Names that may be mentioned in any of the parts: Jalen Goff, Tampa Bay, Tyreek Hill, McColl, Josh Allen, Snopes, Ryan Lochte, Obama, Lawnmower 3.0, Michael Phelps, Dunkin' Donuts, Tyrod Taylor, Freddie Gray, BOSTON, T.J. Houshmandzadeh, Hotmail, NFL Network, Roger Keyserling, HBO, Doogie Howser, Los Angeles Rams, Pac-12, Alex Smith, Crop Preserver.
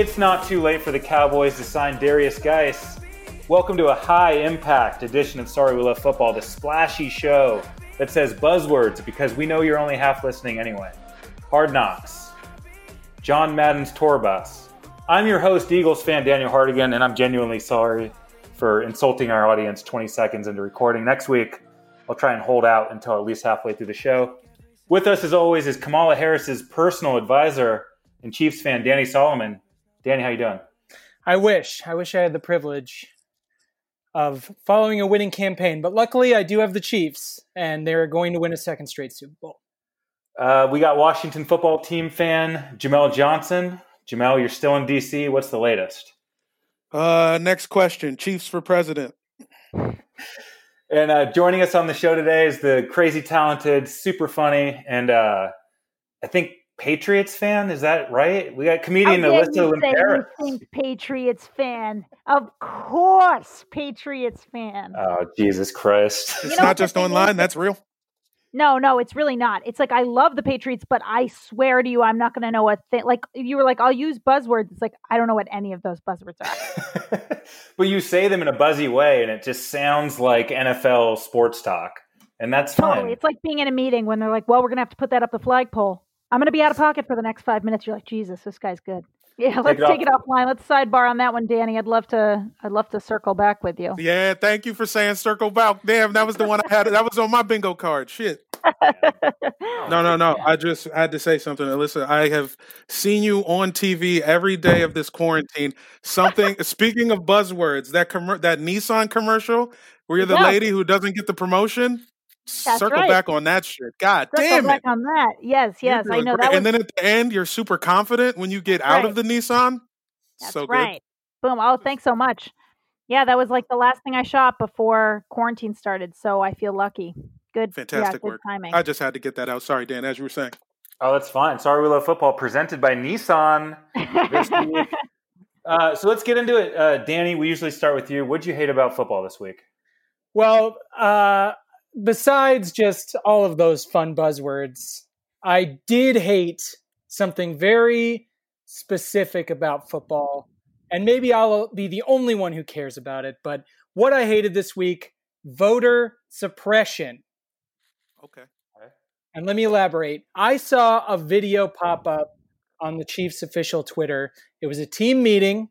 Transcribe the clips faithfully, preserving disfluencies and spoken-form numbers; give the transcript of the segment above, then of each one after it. It's not too late for the Cowboys to sign Derrius Guice. Welcome to a high-impact edition of Sorry We Love Football, the splashy show that says buzzwords because we know you're only half listening anyway. Hard Knocks. John Madden's tour bus. I'm your host, Eagles fan Daniel Hartigan, and I'm genuinely sorry for insulting our audience twenty seconds into recording. Next week, I'll try and hold out until at least halfway through the show. With us, as always, is Kamala Harris's personal advisor and Chiefs fan Danny Solomon. Danny, how you doing? I wish. I wish I had the privilege of following a winning campaign. But luckily, I do have the Chiefs, and they're going to win a second straight Super Bowl. Uh, we got Washington football team fan Jamel Johnson. Jamel, you're still in D C. What's the latest? Uh, next question, Chiefs for president. And uh, joining us on the show today is the crazy talented, super funny, and uh, I think – Patriots fan? Is that right? We got comedian Alyssa Limperis. You think Patriots fan? Of course, Patriots fan. Oh, Jesus Christ. It's not just online. That's real. No, no, it's really not. It's like, I love the Patriots, but I swear to you, I'm not going to know what thing. Like, if you were like, I'll use buzzwords. It's like, I don't know what any of those buzzwords are. But you say them in a buzzy way, and it just sounds like N F L sports talk. And that's fine. Totally. It's like being in a meeting when they're like, well, we're going to have to put that up the flagpole. I'm going to be out of pocket for the next five minutes. You're like, Jesus, this guy's good. Yeah, let's take it, off. take it offline. Let's sidebar on that one, Danny. I'd love to. I'd love to circle back with you. Yeah, thank you for saying circle back. Damn, that was the one I had. That was on my bingo card. Shit. No, no, no. I just I had to say something, Alyssa. I have seen you on T V every day of this quarantine. Something. Speaking of buzzwords, that com- that Nissan commercial where you're the yeah. lady who doesn't get the promotion. That's circle right. back on that shit. God circle damn it. Circle back on that. Yes, yes. I know that. And was... then at the end, you're super confident when you get That's out right. of the Nissan. That's so right. good. Boom. Oh, thanks so much. Yeah, that was like the last thing I shot before quarantine started. So I feel lucky. Good. Fantastic yeah, work. Good timing. I just had to get that out. Sorry, Dan, as you were saying. Oh, that's fine. Sorry We Love Football, presented by Nissan. This week. Uh, so let's get into it. Uh, Danny, we usually start with you. What'd you hate about football this week? Well, uh, besides just all of those fun buzzwords, I did hate something very specific about football. And maybe I'll be the only one who cares about it. But what I hated this week, voter suppression. Okay. And let me elaborate. I saw a video pop up on the Chiefs official Twitter. It was a team meeting.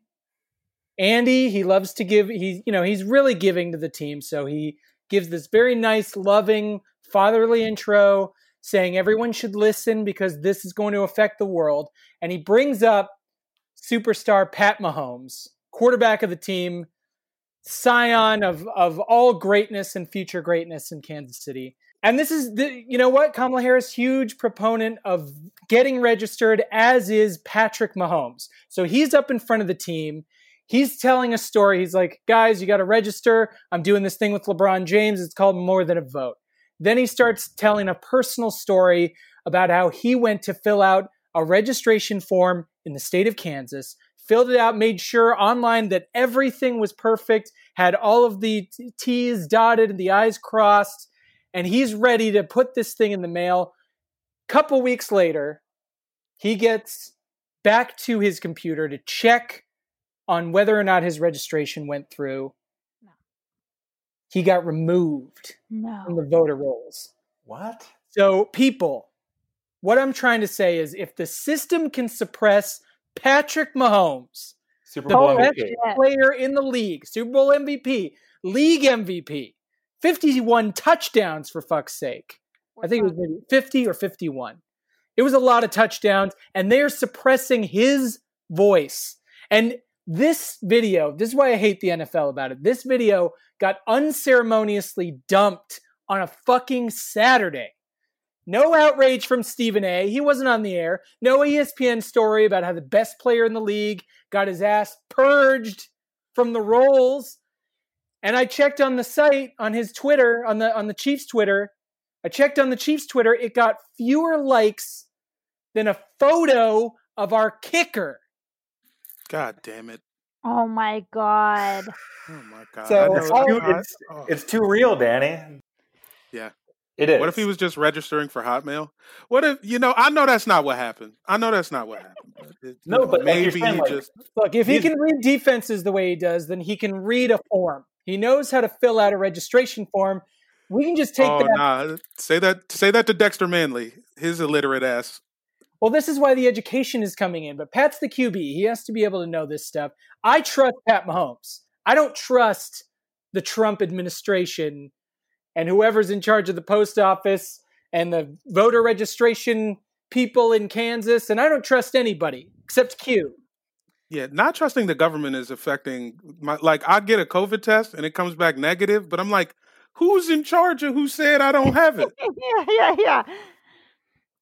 Andy, he loves to give, he, you know, he's really giving to the team. So he gives this very nice, loving, fatherly intro saying everyone should listen because this is going to affect the world. And he brings up superstar Pat Mahomes, quarterback of the team, scion of, of all greatness and future greatness in Kansas City. And this is, the, you know what, Kamala Harris, huge proponent of getting registered, as is Patrick Mahomes. So he's up in front of the team. He's telling a story. He's like, guys, you got to register. I'm doing this thing with LeBron James. It's called More Than a Vote. Then he starts telling a personal story about how he went to fill out a registration form in the state of Kansas, filled it out, made sure online that everything was perfect, had all of the T's dotted and the I's crossed, and he's ready to put this thing in the mail. Couple weeks later, he gets back to his computer to check on whether or not his registration went through. No. He got removed no. from the voter rolls. What? So people, what I'm trying to say is if the system can suppress Patrick Mahomes, Super Bowl the M V P. Best player in the league, Super Bowl M V P, league M V P, fifty-one touchdowns for fuck's sake. I think it was maybe fifty or fifty-one. It was a lot of touchdowns, and they're suppressing his voice. And this video, this is why I hate the N F L about it. This video got unceremoniously dumped on a fucking Saturday. No outrage from Stephen A. He wasn't on the air. No E S P N story about how the best player in the league got his ass purged from the rolls. And I checked on the site, on his Twitter, on the on the Chiefs Twitter. I checked on the Chiefs Twitter. It got fewer likes than a photo of our kicker. God damn it. Oh, my God. Oh, my God. So it's, too, it's, oh. it's too real, Danny. Yeah. It is. What if he was just registering for Hotmail? What if, you know, I know that's not what happened. I know that's not what happened. But it, no, know, but maybe he like, just. Look, if he can read defenses the way he does, then he can read a form. He knows how to fill out a registration form. We can just take oh, that. Nah. Say that. Say that to Dexter Manley, his illiterate ass. Well, this is why the education is coming in. But Pat's the Q B. He has to be able to know this stuff. I trust Pat Mahomes. I don't trust the Trump administration and whoever's in charge of the post office and the voter registration people in Kansas. And I don't trust anybody except Q. Yeah, not trusting the government is affecting my, like, I get a COVID test and it comes back negative, but I'm like, who's in charge of who said I don't have it? yeah, yeah, yeah.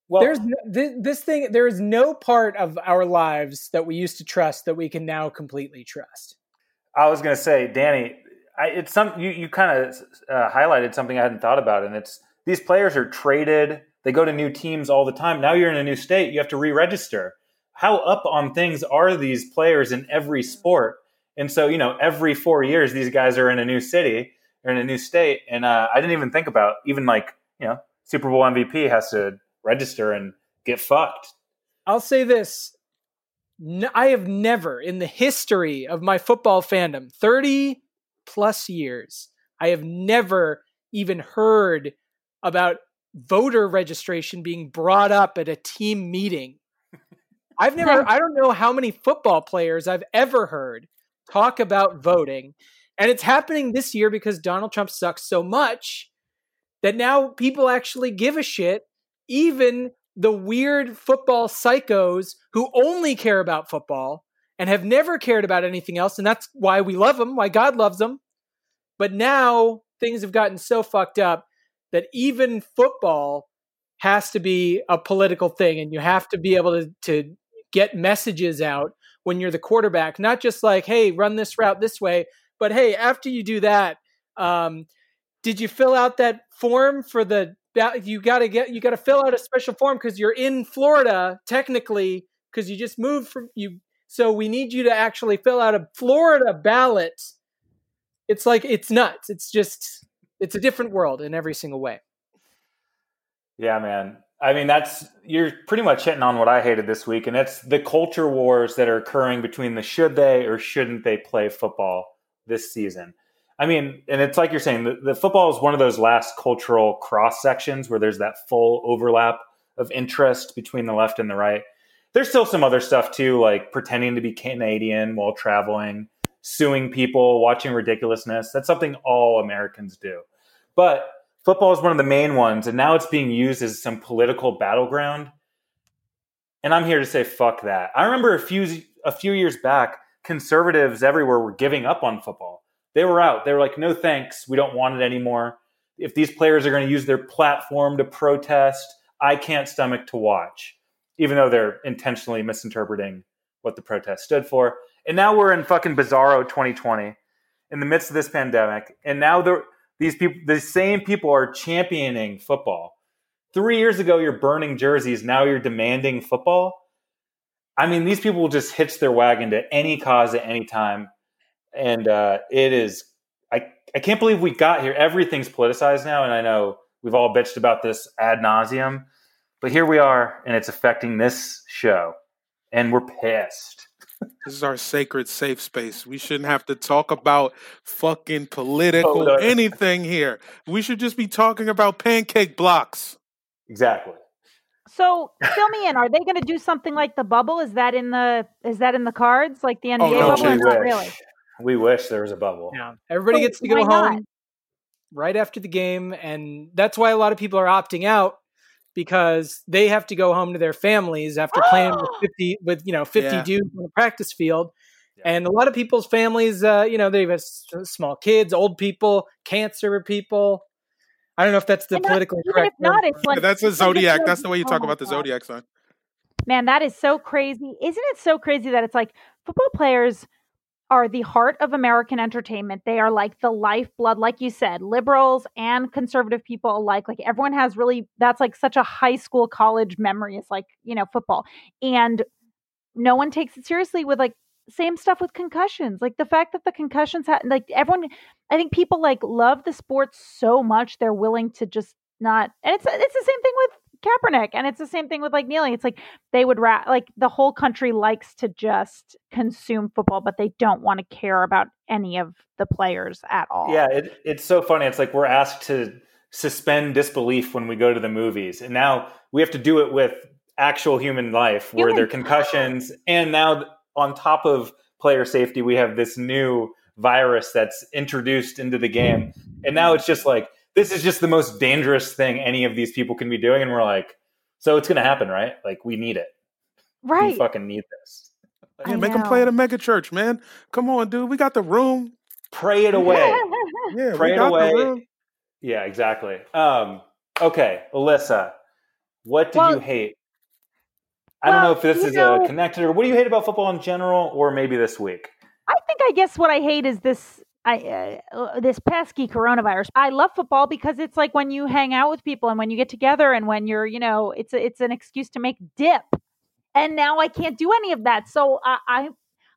Well, there's th- this thing. There is no part of our lives that we used to trust that we can now completely trust. I was going to say, Danny, I, it's some you, you kind of uh, highlighted something I hadn't thought about, and it's these players are traded. They go to new teams all the time. Now you're in a new state. You have to re-register. How up on things are these players in every sport? And so, you know, every four years, these guys are in a new city. In a new state, and uh, I didn't even think about even like you know Super Bowl M V P has to register and get fucked. I'll say this: no, I have never, in the history of my football fandom, thirty plus years, I have never even heard about voter registration being brought up at a team meeting. I've never. I don't know how many football players I've ever heard talk about voting. And it's happening this year because Donald Trump sucks so much that now people actually give a shit, even the weird football psychos who only care about football and have never cared about anything else. And that's why we love them, why God loves them. But now things have gotten so fucked up that even football has to be a political thing. And you have to be able to, to get messages out when you're the quarterback, not just like, hey, run this route this way. But hey, after you do that, um, did you fill out that form for the? You gotta get, you gotta fill out a special form because you're in Florida technically because you just moved from you. So we need you to actually fill out a Florida ballot. It's like it's nuts. It's just it's a different world in every single way. Yeah, man. I mean, that's you're pretty much hitting on what I hated this week, and it's the culture wars that are occurring between the should they or shouldn't they play football this season. I mean, and it's like you're saying, the, the football is one of those last cultural cross sections where there's that full overlap of interest between the left and the right. There's still some other stuff too, like pretending to be Canadian while traveling, suing people, watching ridiculousness. That's something all Americans do. But football is one of the main ones, and now it's being used as some political battleground. And I'm here to say, fuck that. I remember a few a few years back, conservatives everywhere were giving up on football. They were out. They were like, no thanks. We don't want it anymore. If these players are going to use their platform to protest, I can't stomach to watch, even though they're intentionally misinterpreting what the protest stood for. And now we're in fucking bizarro twenty twenty in the midst of this pandemic. And now these people, the same people are championing football. Three years ago, you're burning jerseys. Now you're demanding football. I mean, these people will just hitch their wagon to any cause at any time. And uh, it is, I, I can't believe we got here. Everything's politicized now. And I know we've all bitched about this ad nauseum, but here we are and it's affecting this show and we're pissed. This is our sacred safe space. We shouldn't have to talk about fucking political oh, no. anything here. We should just be talking about pancake blocks. Exactly. So fill me in. Are they going to do something like the bubble? Is that in the is that in the cards, like the N B A oh, no, bubble? Or not really? We wish there was a bubble. Yeah, everybody so gets to go home not? right after the game, and that's why a lot of people are opting out because they have to go home to their families after oh! playing with fifty with you know fifty yeah. dudes on the practice field. Yeah. And a lot of people's families, uh, you know, they have small kids, old people, cancer people. I don't know if that's the not, politically correct. If not, it's like, yeah, that's a zodiac. That's the way you talk oh about the zodiac sign. Man, that is so crazy. Isn't it so crazy that it's like football players are the heart of American entertainment. They are like the lifeblood, like you said, liberals and conservative people alike. Like everyone has really, that's like such a high school, college memory. It's like, you know, football. And no one takes it seriously with like, same stuff with concussions. Like the fact that the concussions happen, like everyone, I think people like love the sport so much. They're willing to just not, and it's, it's the same thing with Kaepernick. And it's the same thing with like kneeling. It's like, they would ra- like the whole country likes to just consume football, but they don't want to care about any of the players at all. Yeah. It, it's so funny. It's like, we're asked to suspend disbelief when we go to the movies. And now we have to do it with actual human life where human there are concussions. Life. And now on top of player safety, we have this new virus that's introduced into the game. And now it's just like, this is just the most dangerous thing any of these people can be doing. And we're like, so it's going to happen, right? Like, we need it. Right. We fucking need this. Like, yeah, make them play at a mega church, man. Come on, dude. We got the room. Pray it away. yeah, Pray it away. Yeah, exactly. Um, okay, Alyssa, what did well, you hate? I don't well, know if this is know, a connected or what do you hate about football in general or maybe this week? I think I guess what I hate is this I uh, this pesky coronavirus. I love football because it's like when you hang out with people and when you get together and when you're, you know, it's a, it's an excuse to make dip. And now I can't do any of that. So I, I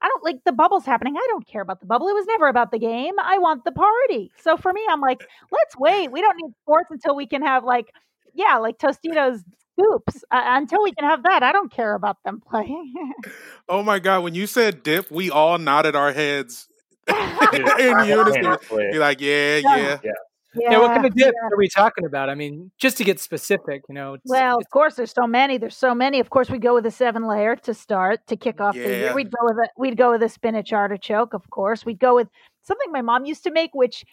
I don't like the bubble's happening. I don't care about the bubble. It was never about the game. I want the party. So for me, I'm like, let's wait. We don't need sports until we can have like, yeah, like Tostitos. Oops, uh, until we can have that, I don't care about them playing. Oh my God, when you said dip, we all nodded our heads in unison. You're like, yeah, yeah. yeah. yeah. Yeah, now, what kind of dip yeah. are we talking about? I mean, just to get specific, you know. It's, well, it's, of course, there's so many. There's so many. Of course, we go with a seven layer to start to kick off yeah. the year. We'd go with a, we'd go with a spinach artichoke, of course. We'd go with something my mom used to make, which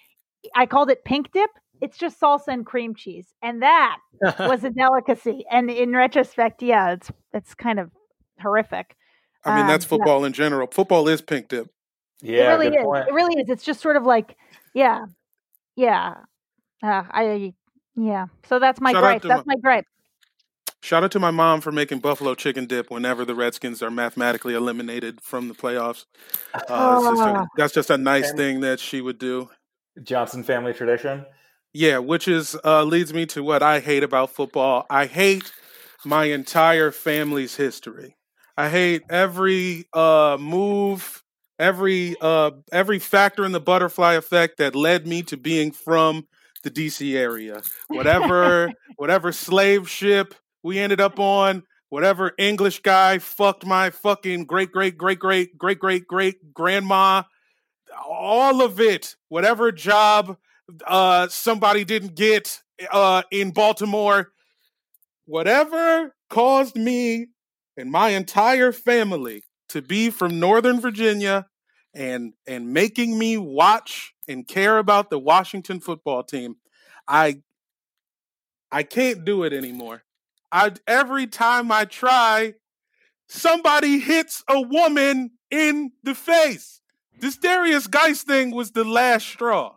I called it pink dip. It's just salsa and cream cheese. And that was a delicacy. And in retrospect, yeah, it's it's kind of horrific. I mean, um, that's football yeah. in general. Football is pink dip. Yeah, it really is. Point. It really is. It's just sort of like, yeah, yeah. Uh, I Yeah. So that's my Shout gripe. That's my, my gripe. Shout out to my mom for making buffalo chicken dip whenever the Redskins are mathematically eliminated from the playoffs. Uh, oh. it's just a, that's just a nice family. thing that she would do. Johnson family tradition. Yeah, which is uh, leads me to what I hate about football. I hate my entire family's history. I hate every uh, move, every uh, every factor in the butterfly effect that led me to being from the D C area. Whatever whatever slave ship we ended up on, whatever English guy fucked my fucking great great great great great great great grandma, all of it. Whatever job Uh, somebody didn't get uh, in Baltimore. Whatever caused me and my entire family to be from Northern Virginia and and making me watch and care about the Washington football team, I I can't do it anymore. I every time I try, somebody hits a woman in the face. This Derrius Guice thing was the last straw.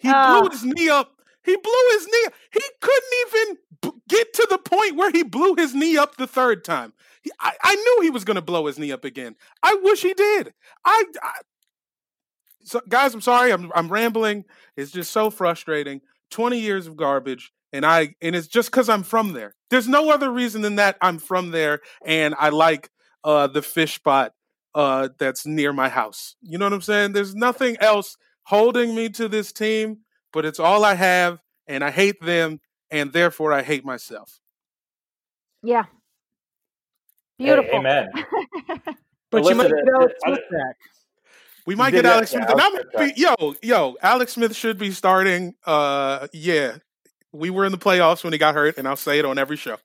He oh. blew his knee up. He blew his knee up. He couldn't even b- get to the point where he blew his knee up the third time. He, I, I knew he was going to blow his knee up again. I wish he did. I, I so, guys, I'm sorry. I'm I'm rambling. It's just so frustrating. twenty years of garbage, and I and it's just because I'm from there. There's no other reason than that. I'm from there, and I like uh, the fish spot uh, that's near my house. You know what I'm saying? There's nothing else holding me to this team, but it's all I have, and I hate them, and therefore I hate myself. Yeah. Beautiful. Hey, amen. But you might get Alex Smith back. We might get Alex Smith. And I'm be, yo, yo, Alex Smith should be starting. Uh, yeah. We were in the playoffs when he got hurt, and I'll say it on every show.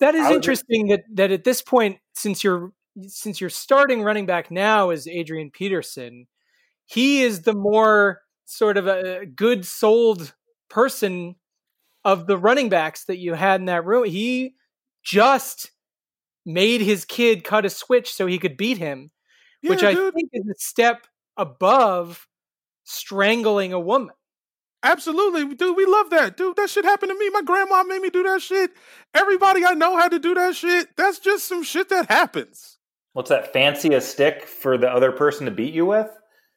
That is interesting that that at this point, since you're since you're starting running back now is Adrian Peterson. He is the more sort of a good-souled person of the running backs that you had in that room, he just made his kid cut a switch so he could beat him, yeah, which I dude. think is a step above strangling a woman. Absolutely, dude. We love that, dude. That shit happened to me. My grandma made me do that shit. Everybody I know had to do that shit. That's just some shit that happens. What's that, fancy a stick for the other person to beat you with?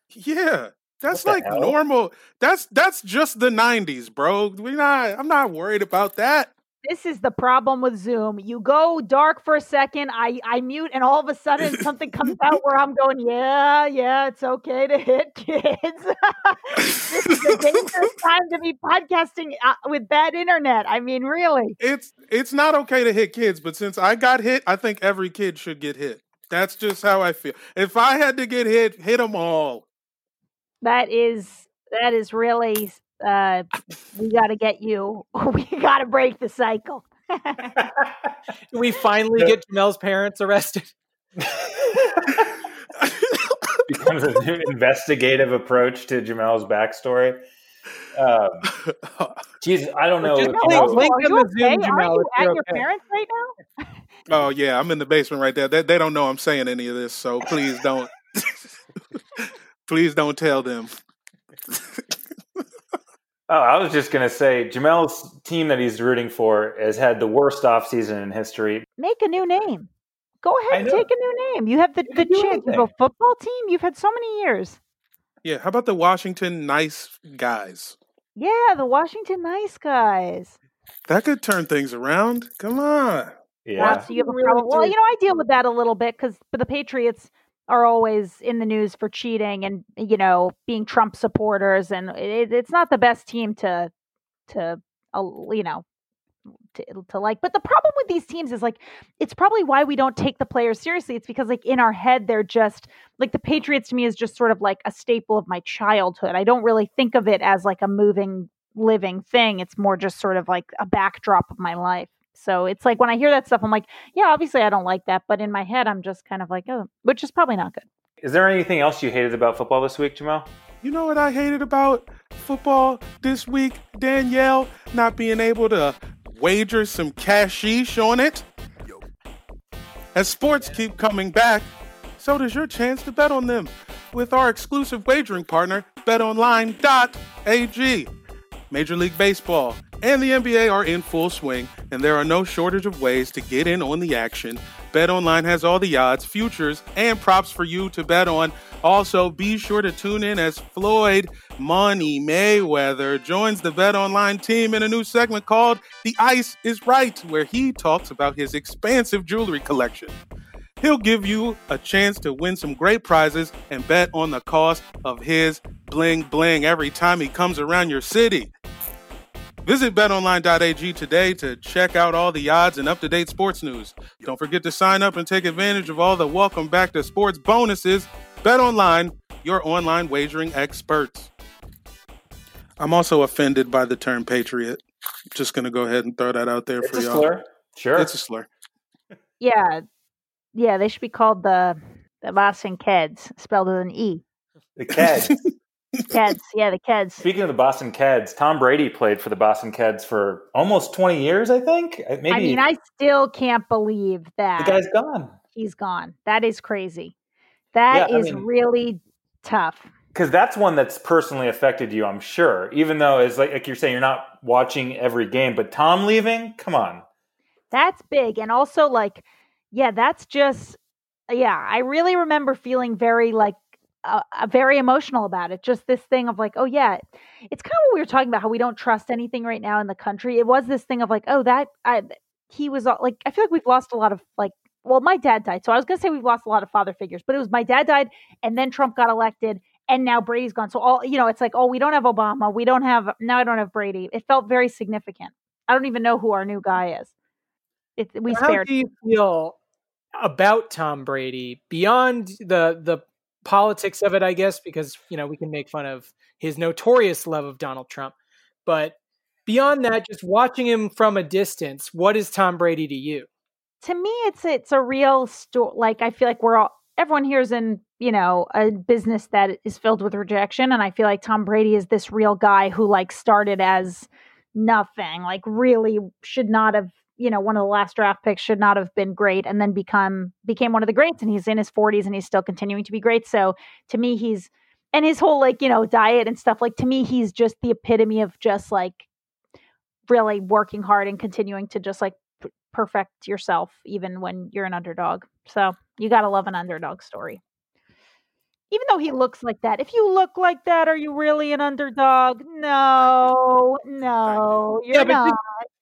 Yeah, that's like hell? normal. That's that's just the nineties, bro. We not. I'm not worried about that. This is the problem with Zoom. You go dark for a second, I, I mute, and all of a sudden something comes out where I'm going, yeah, yeah, it's okay to hit kids. This is the dangerous time to be podcasting with bad internet. I mean, really. It's it's not okay to hit kids, but since I got hit, I think every kid should get hit. That's just how I feel. If I had to get hit, hit them all. That is that is really... Uh, we got to get you. We got to break the cycle. We finally get Jamel's parents arrested. Becomes a new investigative approach to Jamel's backstory. Um, geez, I don't know. Just, you know, link are you, okay? Zoom, Jamel, are you at your okay. parents right now? Oh yeah, I'm in the basement right there. They, they don't know I'm saying any of this, so please don't. Please don't tell them. Oh, I was just going to say, Jamel's team that he's rooting for has had the worst offseason in history. Make a new name. Go ahead and take a new name. You have the, the chance. You have a football team. You've had so many years. Yeah, how about the Washington Nice Guys? Yeah, the Washington Nice Guys. That could turn things around. Come on. Yeah. Wow, so you have a problem. Well, you know, I deal with that a little bit because the Patriots are always in the news for cheating and, you know, being Trump supporters. And it, it's not the best team to, to, uh, you know, to, to like, but the problem with these teams is like, it's probably why we don't take the players seriously. It's because like in our head, they're just like the Patriots to me is just sort of like a staple of my childhood. I don't really think of it as like a moving, living thing. It's more just sort of like a backdrop of my life. So it's like when I hear that stuff, I'm like, yeah, obviously I don't like that. But in my head, I'm just kind of like, oh, which is probably not good. Is there anything else you hated about football this week, Jamel? You know what I hated about football this week? Danielle not being able to wager some cashish on it. As sports keep coming back, so does your chance to bet on them with our exclusive wagering partner, bet online dot a g. Major League Baseball and the N B A are in full swing, and there are no shortage of ways to get in on the action. BetOnline has all the odds, futures, and props for you to bet on. Also, be sure to tune in as Floyd Money Mayweather joins the BetOnline team in a new segment called The Ice is Right, where he talks about his expansive jewelry collection. He'll give you a chance to win some great prizes and bet on the cost of his bling bling every time he comes around your city. Visit bet online dot a g today to check out all the odds and up-to-date sports news. Don't forget to sign up and take advantage of all the welcome back to sports bonuses. BetOnline, your online wagering experts. I'm also offended by the term patriot. I'm just going to go ahead and throw that out there it's for y'all. It's a slur. Sure. It's a slur. Yeah. Yeah, they should be called the, the Boston Keds, spelled with an E. The Keds. Keds, yeah, the Keds. Speaking of the Boston Keds, Tom Brady played for the Boston Keds for almost twenty years, I think. Maybe. I mean, I still can't believe that. The guy's gone. He's gone. That is crazy. That yeah, is I mean, really tough. Because that's one that's personally affected you, I'm sure. Even though, it's like, like you're saying, you're not watching every game. But Tom leaving? Come on. That's big. And also, like, yeah, that's just, yeah, I really remember feeling very, like, Uh, very emotional about it. Just this thing of like, oh yeah, it's kind of what we were talking about, how we don't trust anything right now in the country. It was this thing of like, oh, that I, he was like, I feel like we've lost a lot of like, well, my dad died. So I was going to say we've lost a lot of father figures, but it was my dad died and then Trump got elected and now Brady's gone. So all, you know, it's like, oh, we don't have Obama. We don't have, now I don't have Brady. It felt very significant. I don't even know who our new guy is. It, we how spared. How do you feel about Tom Brady beyond the, the, politics of it, I guess, because, you know, we can make fun of his notorious love of Donald Trump. But beyond that, just watching him from a distance, what is Tom Brady to you? To me, it's it's a real story. Like, I feel like we're all, everyone here is in, you know, a business that is filled with rejection. And I feel like Tom Brady is this real guy who like started as nothing, like really should not have, you know, one of the last draft picks, should not have been great, and then become became one of the greats. And he's in his forties and he's still continuing to be great. So to me, he's, and his whole like, you know, diet and stuff, like to me, he's just the epitome of just like really working hard and continuing to just like p- perfect yourself, even when you're an underdog. So you got to love an underdog story. Even though he looks like that, if you look like that, are you really an underdog? No, no, you're yeah, not.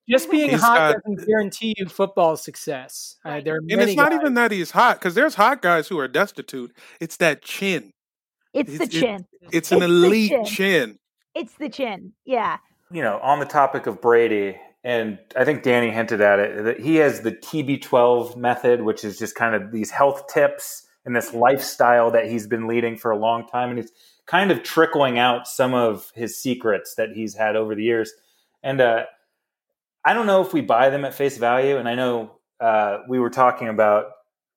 Just being he's hot got, doesn't guarantee you football success. Uh, there are and it's not guys. Even that he's hot, because there's hot guys who are destitute. It's that chin. It's, it's the chin. It, it's, it's an elite chin. chin. It's the chin. Yeah. You know, on the topic of Brady, and I think Danny hinted at it, that he has the T B twelve method, which is just kind of these health tips and this lifestyle that he's been leading for a long time. And it's kind of trickling out some of his secrets that he's had over the years. And uh, I don't know if we buy them at face value. And I know uh, we were talking about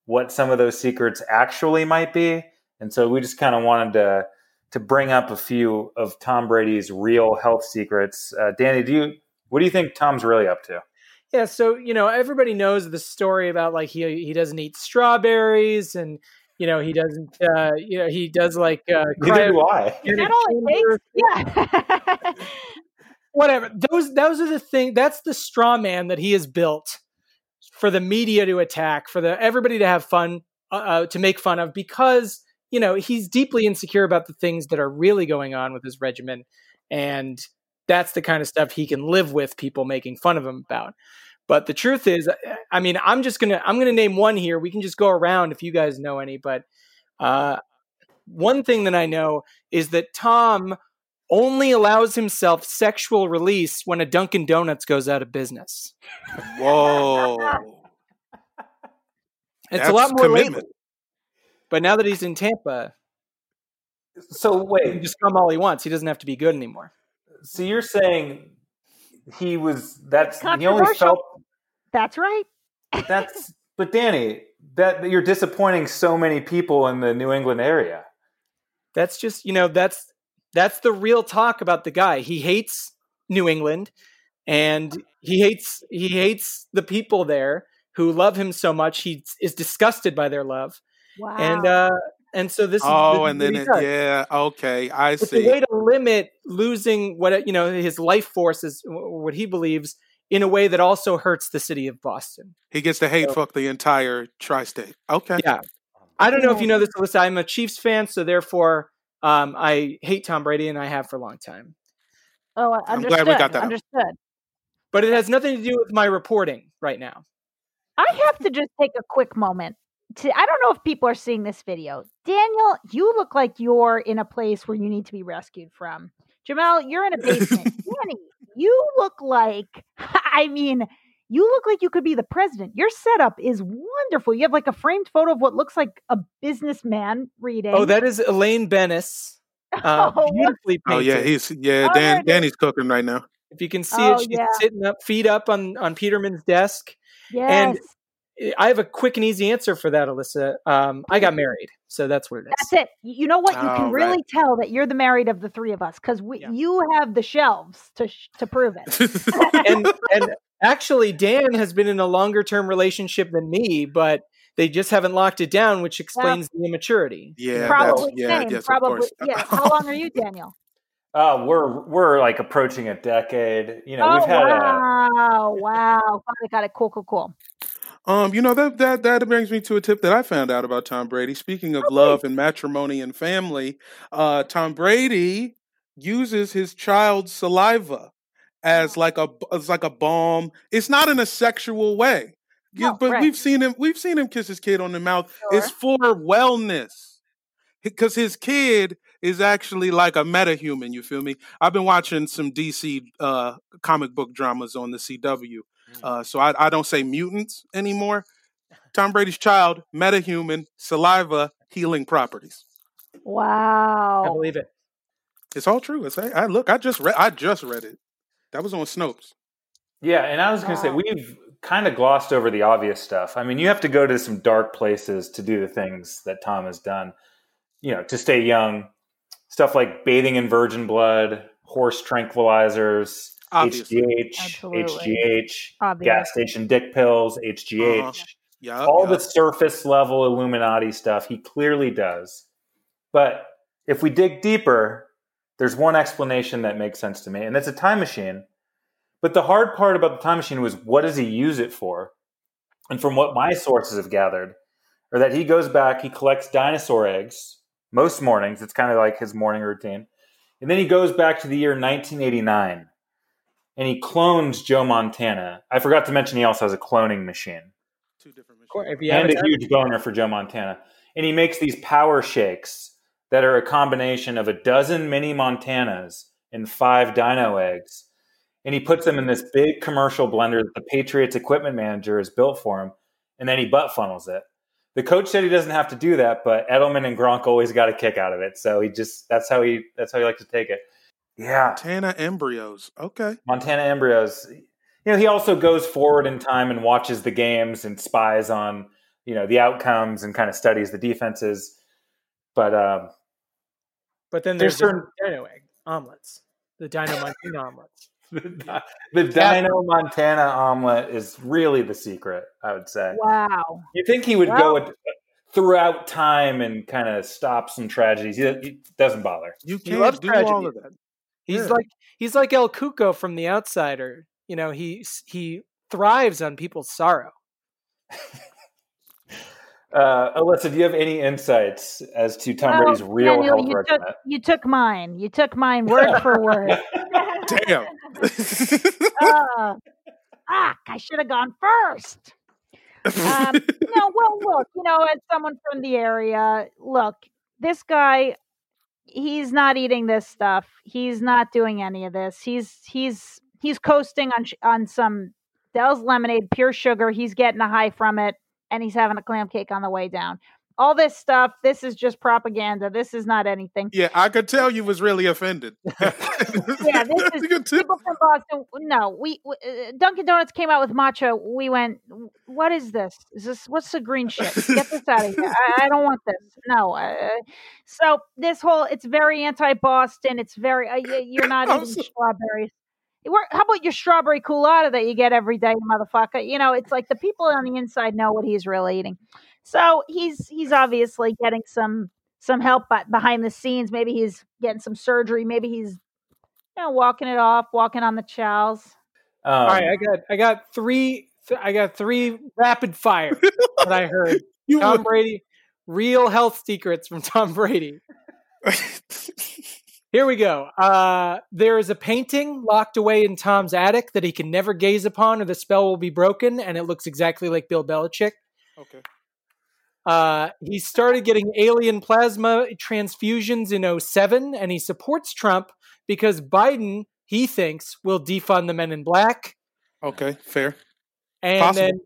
what some of those secrets actually might be. And so we just kind of wanted to to bring up a few of Tom Brady's real health secrets. Uh, Danny, do you what do you think Tom's really up to? Yeah, so, you know, everybody knows the story about like he he doesn't eat strawberries, and you know, he doesn't, uh, you know, he does like uh, neither do I. Yeah. Whatever. Those those are the thing. That's the straw man that he has built for the media to attack, for the everybody to have fun, uh, to make fun of, because you know he's deeply insecure about the things that are really going on with his regimen, and that's the kind of stuff he can live with people making fun of him about. But the truth is, I mean, I'm just gonna I'm gonna name one here. We can just go around if you guys know any. But uh, one thing that I know is that Tom only allows himself sexual release when a Dunkin' Donuts goes out of business. Whoa. It's that's a lot more labor. But now that he's in Tampa, so wait, he can just come all he wants. He doesn't have to be good anymore. So you're saying he was that's he only felt that's right. That's but Danny, that you're disappointing so many people in the New England area. That's just, you know, that's That's the real talk about the guy. He hates New England, and he hates he hates the people there who love him so much. He is disgusted by their love. Wow. And uh, and so this. Oh, is, this and is then it, yeah, okay, I it's see. It's a way to limit losing what you know his life force is, what he believes, in a way that also hurts the city of Boston. He gets to hate so, fuck the entire tri-state. Okay, yeah. I don't know if you know this, Alyssa. I'm a Chiefs fan, so therefore. Um, I hate Tom Brady, and I have for a long time. Oh, I I'm glad we got that. Understood. But it has nothing to do with my reporting right now. I have to just take a quick moment. To, I don't know if people are seeing this video. Daniel, you look like you're in a place where you need to be rescued from. Jamel, you're in a basement. Danny, you look like, I mean, you look like you could be the president. Your setup is wonderful. You have like a framed photo of what looks like a businessman reading. Oh, that is Elaine Bennis. Uh, oh, beautifully painted. Oh yeah, he's yeah. Oh, Dan, Danny's cooking right now. If you can see oh, it, she's yeah. sitting up, feet up on, on Peterman's desk. Yes. And I have a quick and easy answer for that, Alyssa. Um, I got married, so that's what it is. That's it. You know what? You oh, can really right. tell that you're the married of the three of us, because yeah. you have the shelves to to prove it. and and. Actually, Dan has been in a longer-term relationship than me, but they just haven't locked it down, which explains yeah. the immaturity. Yeah, probably. Yeah, yes, probably. Of course. Yeah. How long are you, Daniel? Uh, we're we're like approaching a decade. You know, oh, we've had wow, a... wow, finally got it. Cool, cool, cool. Um, you know that that that brings me to a tip that I found out about Tom Brady. Speaking of okay. love and matrimony and family, uh, Tom Brady uses his child's saliva as like a as like a balm. It's not in a sexual way, no, but right. we've seen him we've seen him kiss his kid on the mouth. Sure. It's for wellness, because his kid is actually like a metahuman. You feel me? I've been watching some D C uh, comic book dramas on the C W, uh, so I, I don't say mutants anymore. Tom Brady's child, metahuman, saliva, healing properties. Wow, I believe it. It's all true. It's I, I look. I just read. I just read it. That was on Snopes. Yeah, and I was going to say, we've kind of glossed over the obvious stuff. I mean, you have to go to some dark places to do the things that Tom has done, you know, to stay young. Stuff like bathing in virgin blood, horse tranquilizers, Obviously. H G H, absolutely. H G H, obviously. Gas station dick pills, H G H. Uh-huh. Yep, all yep. the surface level Illuminati stuff, he clearly does. But if we dig deeper, there's one explanation that makes sense to me, and that's a time machine. But the hard part about the time machine was, what does he use it for? And from what my sources have gathered, or that he goes back, he collects dinosaur eggs most mornings. It's kind of like his morning routine. And then he goes back to the year nineteen eighty-nine, and he clones Joe Montana. I forgot to mention he also has a cloning machine. Two different machines. And a huge boner for Joe Montana. And he makes these power shakes that are a combination of a dozen mini Montanas and five dino eggs. And he puts them in this big commercial blender that the Patriots equipment manager has built for him. And then he butt funnels it. The coach said he doesn't have to do that, but Edelman and Gronk always got a kick out of it. So he just, that's how he, that's how he likes to take it. Yeah. Montana embryos. Okay. Montana embryos. You know, he also goes forward in time and watches the games and spies on, you know, the outcomes and kind of studies the defenses. But um, but then there's, there's certain the dino egg omelets, the Dino Montana omelets. the the Dino Montana omelet is really the secret, I would say. Wow. You think he would wow. go throughout time and kind of stop some tragedies? He, he doesn't bother. You can't he loves do tragedy. All of that. He's yeah. like he's like El Cuco from The Outsider. You know, he he thrives on people's sorrow. uh, Alyssa, do you have any insights as to Tom Brady's oh, real Daniel, health you took, you took mine. You took mine word for word. Damn. uh, fuck, I should have gone first. Um, no, well, look, you know, as someone from the area, look, this guy, he's not eating this stuff. He's not doing any of this. He's, he's, he's coasting on on some Dell's lemonade, pure sugar. He's getting a high from it, and he's having a clam cake on the way down. All this stuff, this is just propaganda. This is not anything. Yeah, I could tell you was really offended. yeah, this is people from Boston. No, we, we uh, Dunkin' Donuts came out with matcha. We went, what is this? Is this what's the green shit? Get this out of here. I, I don't want this. No. Uh, so this whole, it's very anti-Boston. It's very, uh, you're not eating so- strawberries. How about your strawberry culotta that you get every day, motherfucker? You know, it's like the people on the inside know what he's really eating. So he's he's obviously getting some some help behind the scenes. Maybe he's getting some surgery. Maybe he's you know walking it off, walking on the chows. Um, All right, I got I got three th- I got three rapid fire that I heard. Tom Brady, real health secrets from Tom Brady. Here we go. Uh, there is a painting locked away in Tom's attic that he can never gaze upon or the spell will be broken, and it looks exactly like Bill Belichick. Okay. Uh, he started getting alien plasma transfusions in oh seven, and he supports Trump because Biden, he thinks, will defund the Men in Black. Okay, fair. And Possible. then,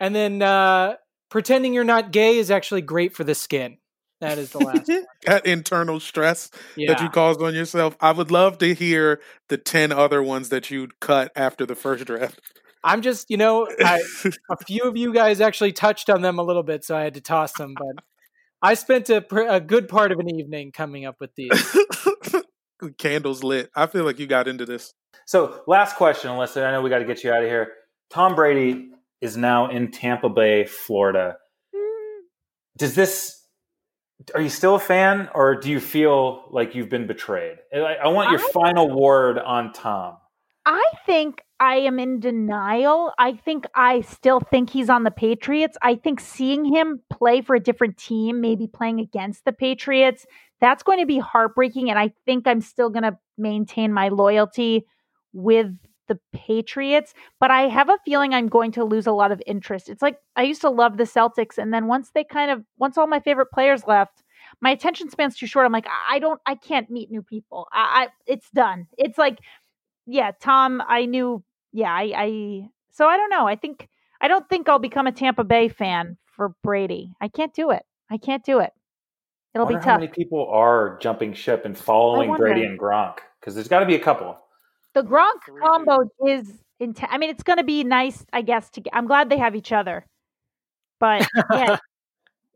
and then uh, pretending you're not gay is actually great for the skin. That is the last one. That internal stress yeah. that you caused on yourself. I would love to hear the ten other ones that you'd cut after the first draft. I'm just, you know, I, a few of you guys actually touched on them a little bit, so I had to toss them. But I spent a, a good part of an evening coming up with these. Candles lit. I feel like you got into this. So last question, Alyssa. I know we got to get you out of here. Tom Brady is now in Tampa Bay, Florida. Does this... Are you still a fan, or do you feel like you've been betrayed? I, I want your I, final word on Tom. I think I am in denial. I think I still think he's on the Patriots. I think seeing him play for a different team, maybe playing against the Patriots, that's going to be heartbreaking. And I think I'm still going to maintain my loyalty with the Patriots, but I have a feeling I'm going to lose a lot of interest. It's like I used to love the Celtics, and then once they kind of once all my favorite players left, my attention span's too short. I'm like, I don't, I can't meet new people. I, I it's done. It's like, yeah, Tom, I knew, yeah, I, I. So I don't know. I think I don't think I'll become a Tampa Bay fan for Brady. I can't do it. I can't do it. It'll I be tough. How many people are jumping ship and following Brady and Gronk? Because there's got to be a couple. The Gronk combo is intense. I mean, it's going to be nice, I guess. To get, I'm glad they have each other, but yeah,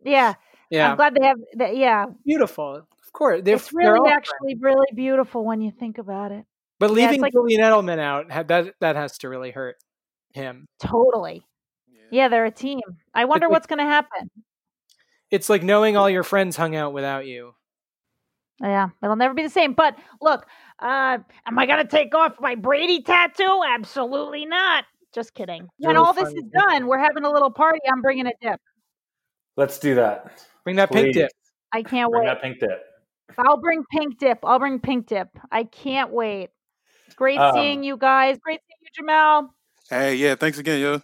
yeah, yeah. I'm glad they have. The, yeah, beautiful. Of course, they're, it's really actually friends. Really beautiful when you think about it. But leaving yeah, like, Julian Edelman out, that that has to really hurt him. Totally. Yeah, yeah they're a team. I wonder it's what's like, going to happen. It's like knowing all your friends hung out without you. Yeah, it'll never be the same. But look, uh, am I going to take off my Brady tattoo? Absolutely not. Just kidding. When all this is done, we're having a little party. I'm bringing a dip. Let's do that. Bring that Please. pink dip. I can't bring wait. Bring that pink dip. I'll bring pink dip. I'll bring pink dip. I can't wait. Great um, seeing you guys. Great seeing you, Jamel. Hey, yeah. Thanks again, yo. All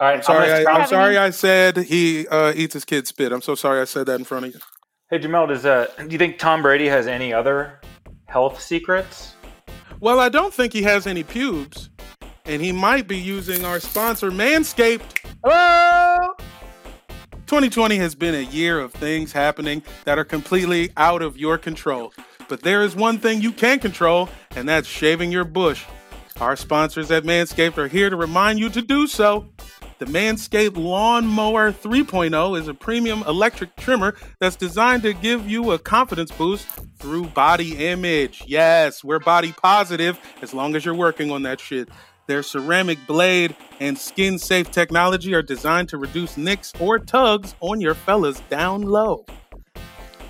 right. I'm sorry. I, I'm sorry. I said he uh, eats his kid's spit. I'm so sorry I said that in front of you. Hey, Jamel, does uh, do you think Tom Brady has any other health secrets? Well, I don't think he has any pubes. And he might be using our sponsor, Manscaped. Hello! twenty twenty has been a year of things happening that are completely out of your control. But there is one thing you can control, and that's shaving your bush. Our sponsors at Manscaped are here to remind you to do so. The Manscaped Lawnmower three point oh is a premium electric trimmer that's designed to give you a confidence boost through body image. Yes, we're body positive as long as you're working on that shit. Their ceramic blade and skin-safe technology are designed to reduce nicks or tugs on your fellas down low.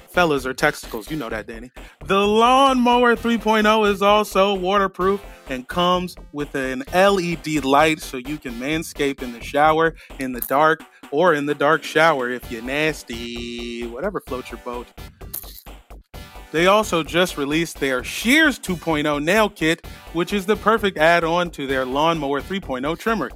Fellas are testicles. You know that, Danny. The Lawnmower three point oh is also waterproof and comes with an L E D light so you can manscape in the shower, in the dark, or in the dark shower if you're nasty. Whatever floats your boat. They also just released their Shears two point oh nail kit, which is the perfect add-on to their Lawnmower three point oh trimmer.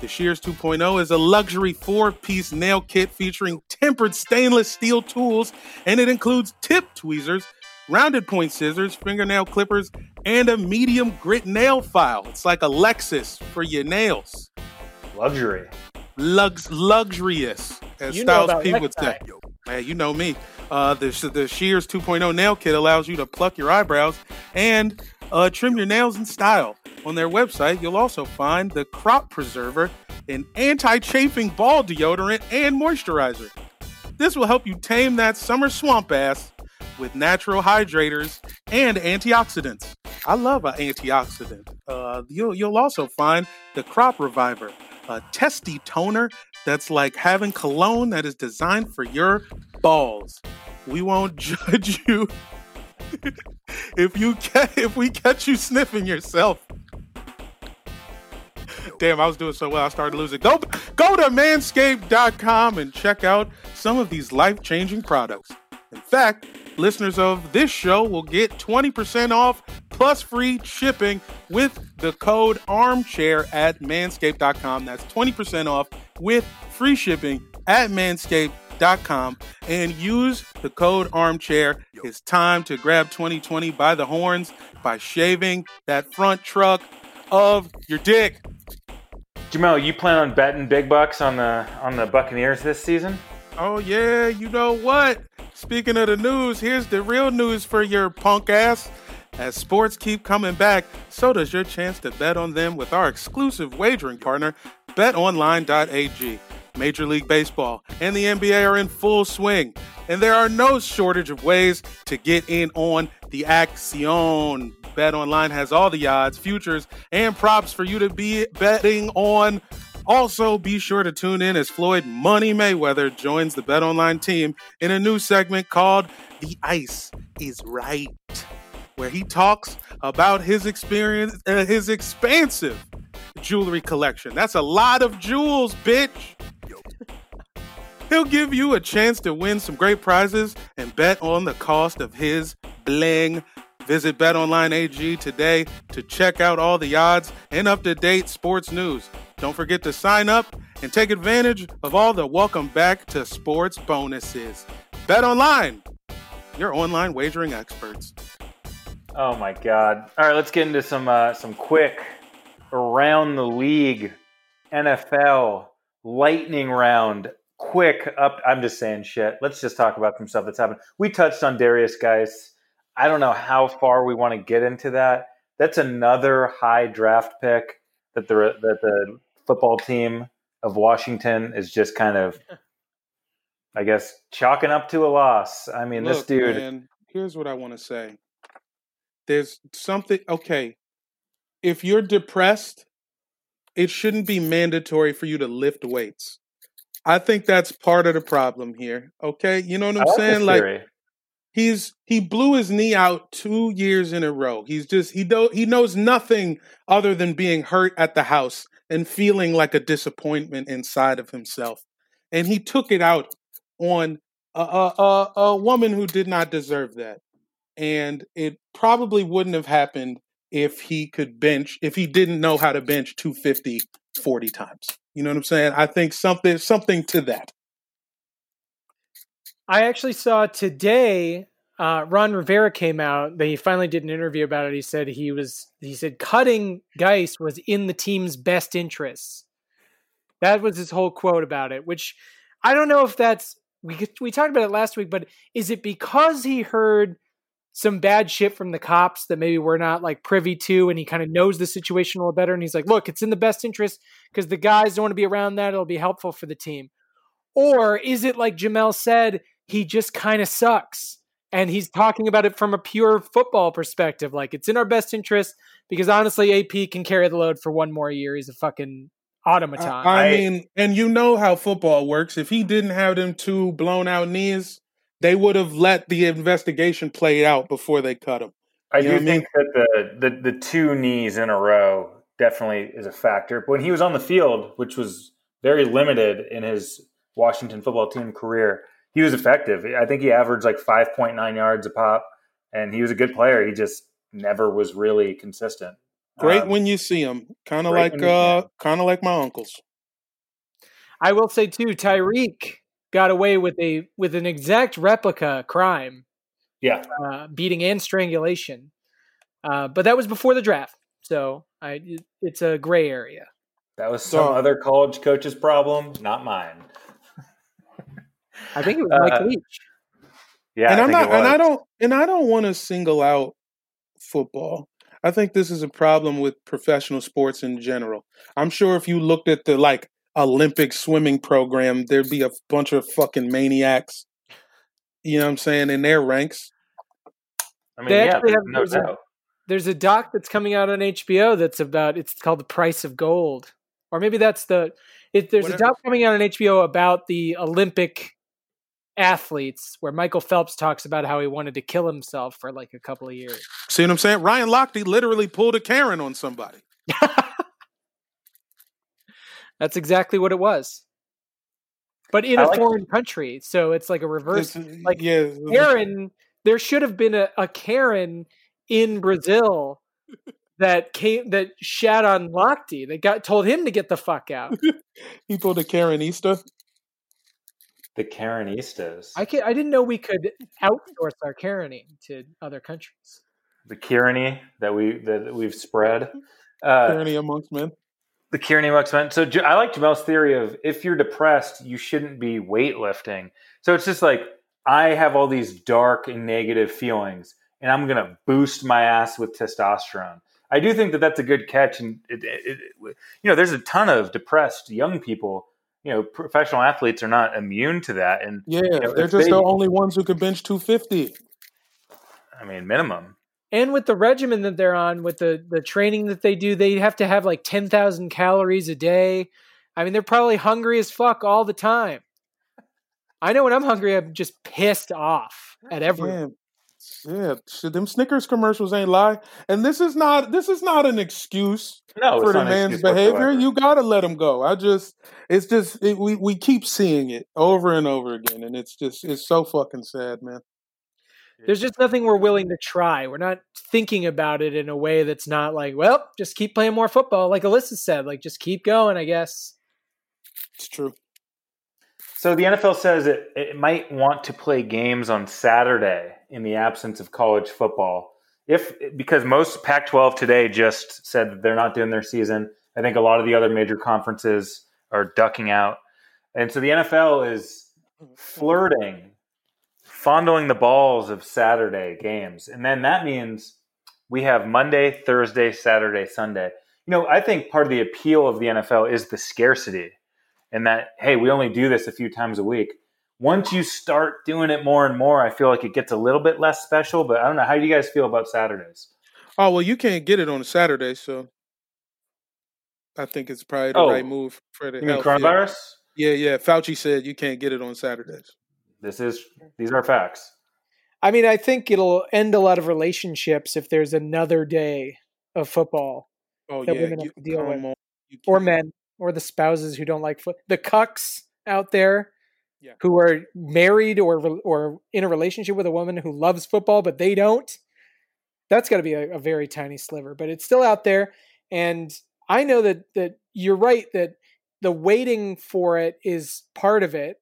The Shears two point oh is a luxury four-piece nail kit featuring tempered stainless steel tools, and it includes tip tweezers, rounded point scissors, fingernail clippers, and a medium grit nail file. It's like a Lexus for your nails. Luxury. Lux- luxurious, as you Styles P would say. Man, you know me. Uh, the, the Shears two point oh nail kit allows you to pluck your eyebrows and uh, trim your nails in style. On their website, you'll also find the Crop Preserver, an anti-chafing ball deodorant and moisturizer. This will help you tame that summer swamp ass with natural hydrators and antioxidants. I love an antioxidant. Uh, you'll, you'll also find the Crop Reviver, a testy toner that's like having cologne that is designed for your balls. We won't judge you if you ca- if we catch you sniffing yourself. Damn, I was doing so well, I started losing. Go, go to manscaped dot com and check out some of these life-changing products. In fact, listeners of this show will get twenty percent off plus free shipping with the code armchair at manscaped dot com. That's twenty percent off with free shipping at manscaped dot com and use the code armchair. It's time to grab twenty twenty by the horns by shaving that front truck of your dick. Jamel, you plan on betting big bucks on the on the Buccaneers this season? Oh, yeah. You know what? Speaking of the news, here's the real news for your punk ass. As sports keep coming back, so does your chance to bet on them with our exclusive wagering partner, bet online dot a g. Major League Baseball and the N B A are in full swing, and there are no shortage of ways to get in on the action. BetOnline has all the odds, futures, and props for you to be betting on. Also, be sure to tune in as Floyd Money Mayweather joins the BetOnline team in a new segment called The Ice is Right, where he talks about his experience, uh, his expansive jewelry collection. That's a lot of jewels, bitch. He'll give you a chance to win some great prizes and bet on the cost of his bling. Visit BetOnline dot a g today to check out all the odds and up-to-date sports news. Don't forget to sign up and take advantage of all the welcome back to sports bonuses. BetOnline, your online wagering experts. Oh my God! All right, let's get into some uh, some quick around the league, N F L lightning round. Quick up. I'm just saying shit. Let's just talk about some stuff that's happened. We touched on Derrius Guice. I don't know how far we want to get into that. That's another high draft pick that the that the football team of Washington is just kind of, I guess, chalking up to a loss. I mean, Look, this dude. Man, here's what I want to say. There's something, okay, if you're depressed, it shouldn't be mandatory for you to lift weights. I think that's part of the problem here. Okay. You know what I'm like saying? Like he's, he blew his knee out two years in a row. He's just, he do, he knows nothing other than being hurt at the house and feeling like a disappointment inside of himself. And he took it out on a, a, a, a woman who did not deserve that. And it probably wouldn't have happened if he could bench, if he didn't know how to bench two fifty forty times. You know what I'm saying? I think something something to that. I actually saw today uh, Ron Rivera came out. He finally did an interview about it. He said he was he said cutting Guice was in the team's best interests. That was his whole quote about it, which I don't know if that's we could, we talked about it last week, but is it because he heard some bad shit from the cops that maybe we're not like privy to, and he kind of knows the situation a little better. And he's like, look, it's in the best interest because the guys don't want to be around that. It'll be helpful for the team. Or is it like Jamel said, he just kind of sucks. And he's talking about it from a pure football perspective. Like it's in our best interest because honestly, A P can carry the load for one more year. He's a fucking automaton. I, I right? mean, and you know how football works. If he didn't have them two blown out knees, they would have let the investigation play out before they cut him. You I do I mean? think that the, the the two knees in a row definitely is a factor. But when he was on the field, which was very limited in his Washington football team career, he was effective. I think he averaged like five point nine yards a pop, and he was a good player. He just never was really consistent. Great um, when you see him, kind of like uh, kind of like my uncles. I will say too, Tyreek got away with a with an exact replica crime, yeah, uh, beating and strangulation. Uh, but that was before the draft, so I it's a gray area. That was some so, other college coach's problem, not mine. I think it was Mike uh, Leach. Yeah, and I I'm not, and I don't, and I don't want to single out football. I think this is a problem with professional sports in general. I'm sure if you looked at the like. Olympic swimming program, there'd be a bunch of fucking maniacs, you know what I'm saying, in their ranks. I mean, they yeah, there's, have, no there's, doubt. A, there's a doc that's coming out on H B O that's about, it's called The Price of Gold. Or maybe that's the, it, there's Whatever. a doc coming out on H B O about the Olympic athletes where Michael Phelps talks about how he wanted to kill himself for like a couple of years. See what I'm saying? Ryan Lochte literally pulled a Karen on somebody. That's exactly what it was, but in I a like foreign it. country, so it's like a reverse. It's, like yeah, Karen, there should have been a, a Karen in Brazil that came that shat on Lochte. That got told him to get the fuck out. He pulled a Karenista. The Karenistas. I can I didn't know we could outsource our Karening to other countries. The Kareny that we that we've spread. Uh, Kareny amongst men. The Kearney Mucks man. So I like Jamel's theory of if you're depressed, you shouldn't be weightlifting. So it's just like, I have all these dark and negative feelings and I'm going to boost my ass with testosterone. I do think that that's a good catch. And, it, it, it, you know, there's a ton of depressed young people, you know, professional athletes are not immune to that. And yeah, you know, they're just they, the only ones who can bench two fifty. I mean, minimum. And with the regimen that they're on, with the, the training that they do, they have to have like ten thousand calories a day. I mean, they're probably hungry as fuck all the time. I know when I'm hungry, I'm just pissed off at everyone. Yeah, yeah. Them Snickers commercials ain't lie. And this is not this is not an excuse no, for the man's behavior. Whatsoever. You gotta let him go. I just, it's just it, we we keep seeing it over and over again, and it's just it's so fucking sad, man. There's just nothing we're willing to try. We're not thinking about it in a way that's not like, well, just keep playing more football. Like Alyssa said, like just keep going, I guess. It's true. So the N F L says it, it might want to play games on Saturday in the absence of college football. If because most Pac twelve today just said that they're not doing their season. I think a lot of the other major conferences are ducking out. And so the N F L is flirting fondling the balls of Saturday games. And then that means we have Monday, Thursday, Saturday, Sunday. You know, I think part of the appeal of the N F L is the scarcity and that, hey, we only do this a few times a week. Once you start doing it more and more, I feel like it gets a little bit less special, but I don't know. How do you guys feel about Saturdays? Oh, well, you can't get it on a Saturday, so I think it's probably the oh, right move for the you mean coronavirus? Yeah. yeah, yeah. Fauci said you can't get it on Saturdays. This is These are facts. I mean, I think it'll end a lot of relationships if there's another day of football oh, that yeah. women have to deal with. On, or men, or the spouses who don't like football. The cucks out there yeah. who are married or or in a relationship with a woman who loves football, but they don't. That's got to be a, a very tiny sliver, but it's still out there. And I know that, that you're right, that the waiting for it is part of it.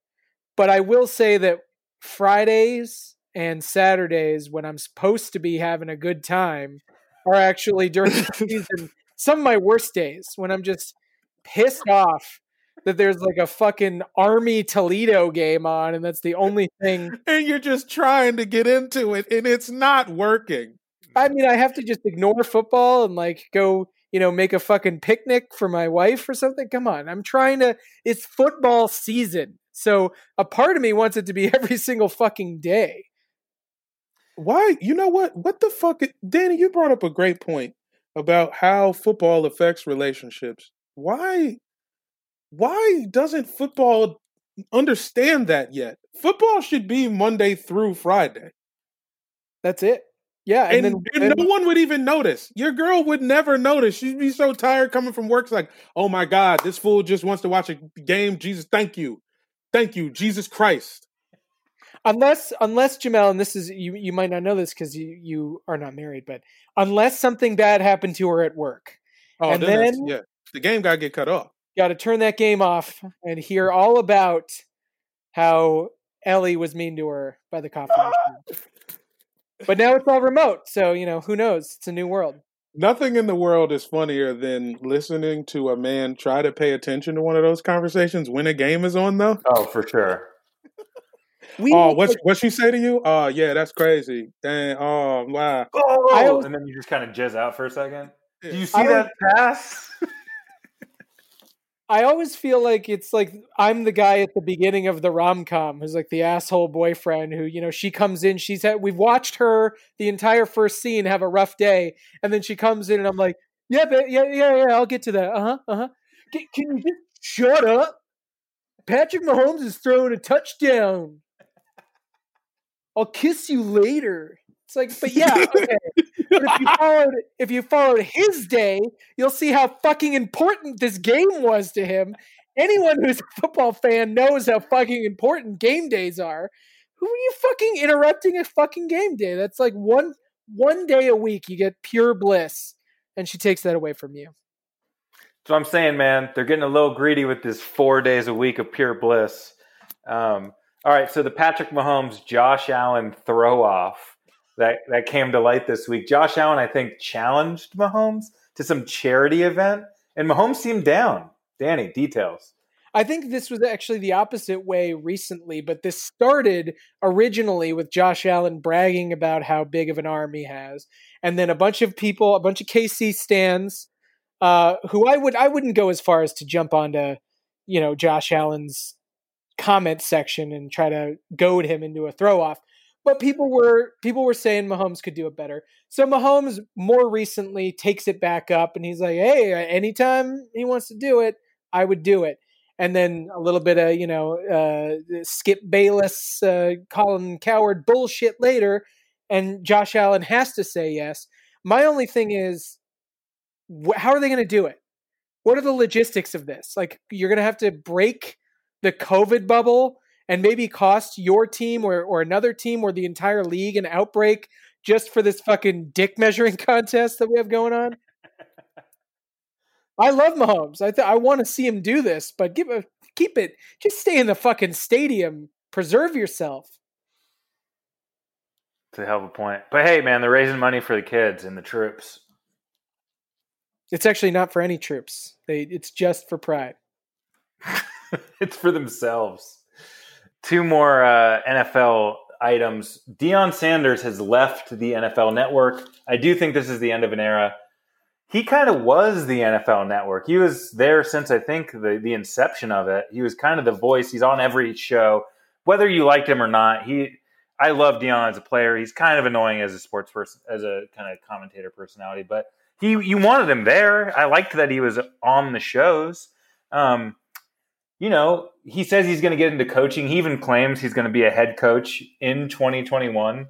But I will say that Fridays and Saturdays, when I'm supposed to be having a good time, are actually during the season some of my worst days, when I'm just pissed off that there's like a fucking Army Toledo game on, and that's the only thing. And you're just trying to get into it, and it's not working. I mean, I have to just ignore football and like go, you know, make a fucking picnic for my wife or something. Come on. I'm trying to, it's football season. So a part of me wants it to be every single fucking day. Why? You know what? What the fuck? Danny, you brought up a great point about how football affects relationships. Why? Why doesn't football understand that yet? Football should be Monday through Friday. That's it. Yeah, and, and, then, and no one would even notice. Your girl would never notice. She'd be so tired coming from work. It's like, oh my God, this fool just wants to watch a game. Jesus, thank you, thank you, Jesus Christ. Unless, unless Jamel, and this is you, you might not know this because you, you are not married, but unless something bad happened to her at work, oh, and then, then yeah, the game got to get cut off. Got to turn that game off and hear all about how Ellie was mean to her by the coffee machine. But now it's all remote, so, you know, who knows? It's a new world. Nothing in the world is funnier than listening to a man try to pay attention to one of those conversations when a game is on, though. Oh, for sure. we, oh, what's, what she say to you? Oh, yeah, that's crazy. Dang, oh, wow. Oh, I always, and then you just kind of jizz out for a second. Yeah. Do you see I, that pass? I always feel like it's like I'm the guy at the beginning of the rom-com who's like the asshole boyfriend who, you know, she comes in, she's had, we've watched her the entire first scene have a rough day. And then she comes in and I'm like, yeah, yeah, yeah, yeah, I'll get to that. Uh-huh, uh-huh. Can, can you just shut up? Patrick Mahomes is throwing a touchdown. I'll kiss you later. It's like, but yeah, okay. But if you followed, if you followed his day, you'll see how fucking important this game was to him. Anyone who's a football fan knows how fucking important game days are. Who are you fucking interrupting a fucking game day? That's like one one day a week you get pure bliss, and she takes that away from you. So I'm saying, man, they're getting a little greedy with this four days a week of pure bliss. Um, all right, so the Patrick Mahomes, Josh Allen throw off. That that came to light this week. Josh Allen, I think, challenged Mahomes to some charity event, and Mahomes seemed down. Danny, details. I think this was actually the opposite way recently, but this started originally with Josh Allen bragging about how big of an arm he has, and then a bunch of people, a bunch of K C stands, uh, who I would I wouldn't go as far as to jump onto, you know, Josh Allen's comment section and try to goad him into a throw off. But people were people were saying Mahomes could do it better. So Mahomes more recently takes it back up, and he's like, hey, anytime he wants to do it, I would do it. And then a little bit of, you know, uh, Skip Bayless, uh, Colin Coward bullshit later, and Josh Allen has to say yes. My only thing is, wh- how are they going to do it? What are the logistics of this? Like, you're going to have to break the COVID bubble and maybe cost your team or, or another team or the entire league an outbreak just for this fucking dick measuring contest that we have going on. I love Mahomes. I th- I want to see him do this, but give a, keep it. Just stay in the fucking stadium. Preserve yourself. It's a hell of a point. But hey, man, they're raising money for the kids and the troops. It's actually not for any troops. They It's just for pride. It's for themselves. Two more uh, N F L items. Deion Sanders has left the N F L Network. I do think this is the end of an era. He kind of was the N F L Network. He was there since, I think, the, the inception of it. He was kind of the voice. He's on every show. Whether you liked him or not, he I love Deion as a player. He's kind of annoying as a sports person, as a kind of commentator personality, but he, you wanted him there. I liked that he was on the shows. Um, you know, he says he's going to get into coaching. He even claims he's going to be a head coach in twenty twenty-one.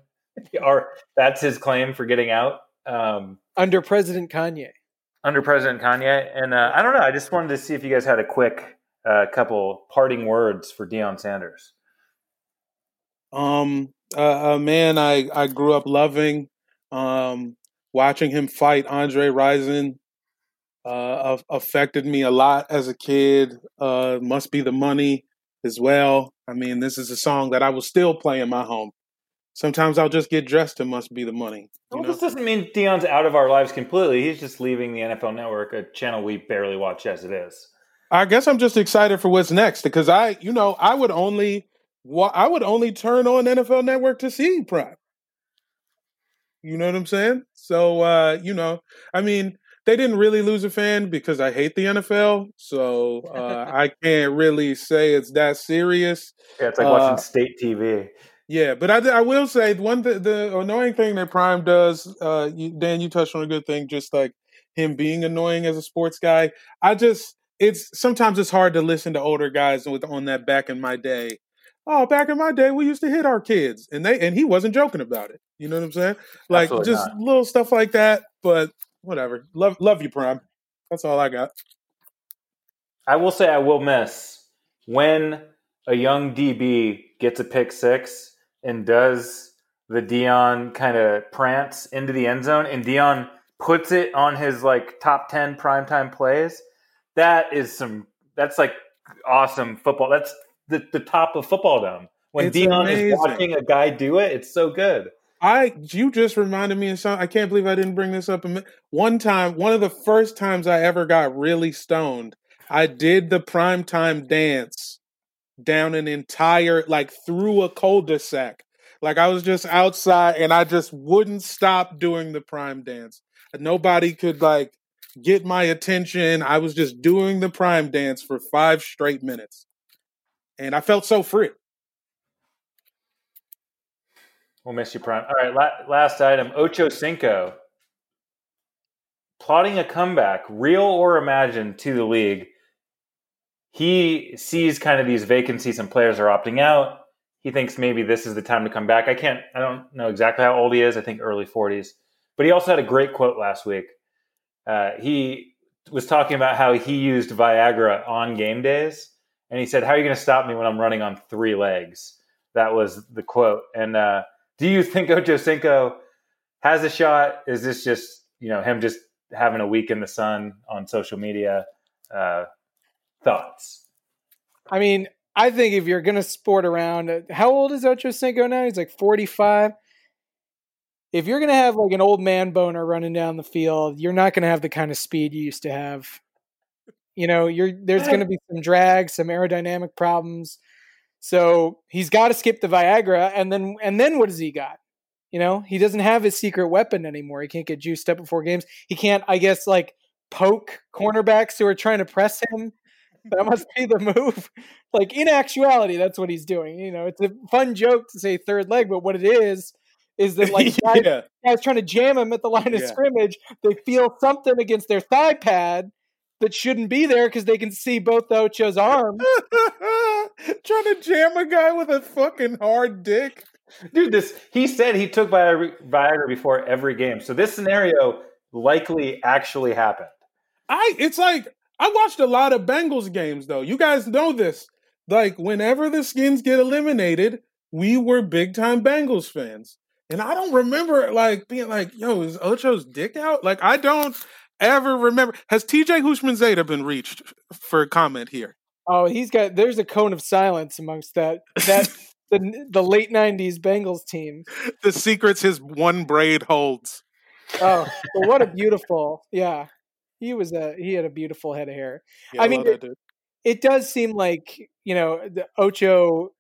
Or that's his claim for getting out. Um, under President Kanye. Under President Kanye. And uh, I don't know. I just wanted to see if you guys had a quick uh, couple parting words for Deion Sanders. Um, uh, a man I, I grew up loving, um, watching him fight Andre Rison uh, affected me a lot as a kid. Uh, must be the money as well. I mean, this is a song that I will still play in my home. Sometimes I'll just get dressed and must be the money. Well, know? This doesn't mean Deion's out of our lives completely. He's just leaving the N F L Network, a channel we barely watch as it is. I guess I'm just excited for what's next because I, you know, I would only, I would only turn on N F L Network to see Prime. You know what I'm saying? So, uh, you know, I mean, they didn't really lose a fan because I hate the N F L, so uh, I can't really say it's that serious. Yeah, it's like uh, watching state T V. Yeah, but I, I will say one th- the annoying thing that Prime does, uh, you, Dan, you touched on a good thing, just like him being annoying as a sports guy. I just it's sometimes it's hard to listen to older guys with on that back in my day. Oh, back in my day, we used to hit our kids, and they and he wasn't joking about it. You know what I'm saying? Like Absolutely just not. Little stuff like that. But whatever, love love you, Prime. That's all I got. I will say I will miss when a young D B gets a pick six and does the Deion kind of prance into the end zone, and Deion puts it on his like top ten primetime plays. That is some, that's like awesome football. That's the, the top of football dome. When it's Deion amazing. Is watching a guy do it, it's so good. I, you just reminded me of something. I can't believe I didn't bring this up. One time, one of the first times I ever got really stoned, I did the primetime dance down an entire, like through a cul-de-sac. Like I was just outside and I just wouldn't stop doing the prime dance. Nobody could like get my attention. I was just doing the prime dance for five straight minutes. And I felt so free. We'll miss you, Prime. All right, la- last item, Ocho Cinco. Plotting a comeback, real or imagined, to the league. He sees kind of these vacancies and players are opting out. He thinks maybe this is the time to come back. I can't, I don't know exactly how old he is. I think early forties. But he also had a great quote last week. Uh, he was talking about how he used Viagra on game days. And he said, how are you going to stop me when I'm running on three legs? That was the quote. And uh, do you think Ocho Cinco has a shot? Is this just, you know, him just having a week in the sun on social media? Uh, thoughts? I mean, I think if you're going to sport around, how old is Ocho Cinco now? He's like forty-five. If you're going to have like an old man boner running down the field, you're not going to have the kind of speed you used to have. You know, you're, there's going to be some drag, some aerodynamic problems. So he's got to skip the Viagra. And then and then what has he got? You know, he doesn't have his secret weapon anymore. He can't get juiced up before games. He can't, I guess, like poke cornerbacks who are trying to press him. That must be the move. Like in actuality, that's what he's doing. You know, it's a fun joke to say third leg, but what it is, is that like yeah. guys, guys trying to jam him at the line yeah. of scrimmage. They feel something against their thigh pad that shouldn't be there because they can see both Ocho's arms. Trying to jam a guy with a fucking hard dick. Dude, this he said he took Viagra before every game. So this scenario likely actually happened. I It's like, I watched a lot of Bengals games, though. You guys know this. Like, whenever the Skins get eliminated, we were big-time Bengals fans. And I don't remember, like, being like, yo, is Ocho's dick out? Like, I don't... ever remember? Has T J Houshmandzadeh been reached for a comment here? Oh, he's got. There's a cone of silence amongst that that the the late nineties Bengals team. The secrets his one braid holds. Oh, well, what a beautiful! Yeah, he was a he had a beautiful head of hair. Yeah, I, I mean, it, it does seem like you know the Ocho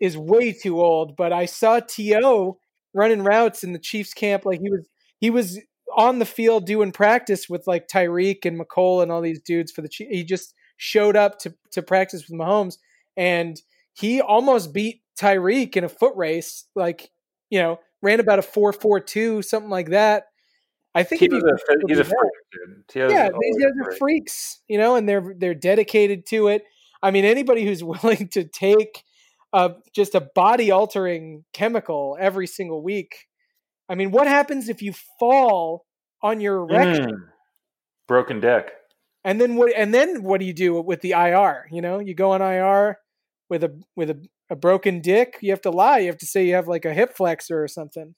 is way too old. But I saw T O running routes in the Chiefs camp. Like he was he was. on the field doing practice with like Tyreek and McColl and all these dudes for the Chiefs. He just showed up to, to practice with Mahomes, and he almost beat Tyreek in a foot race, like, you know, ran about a four four two, something like that. I think he was a, he's a freak, dude. He yeah, these guys are freaks, you know, and they're they're dedicated to it. I mean, anybody who's willing to take a, just a body-altering chemical every single week. I mean, what happens if you fall on your erection? Mm. Broken deck. And then what? And then what do you do with the I R? You know, you go on I R with a with a, a broken dick. You have to lie. You have to say you have like a hip flexor or something.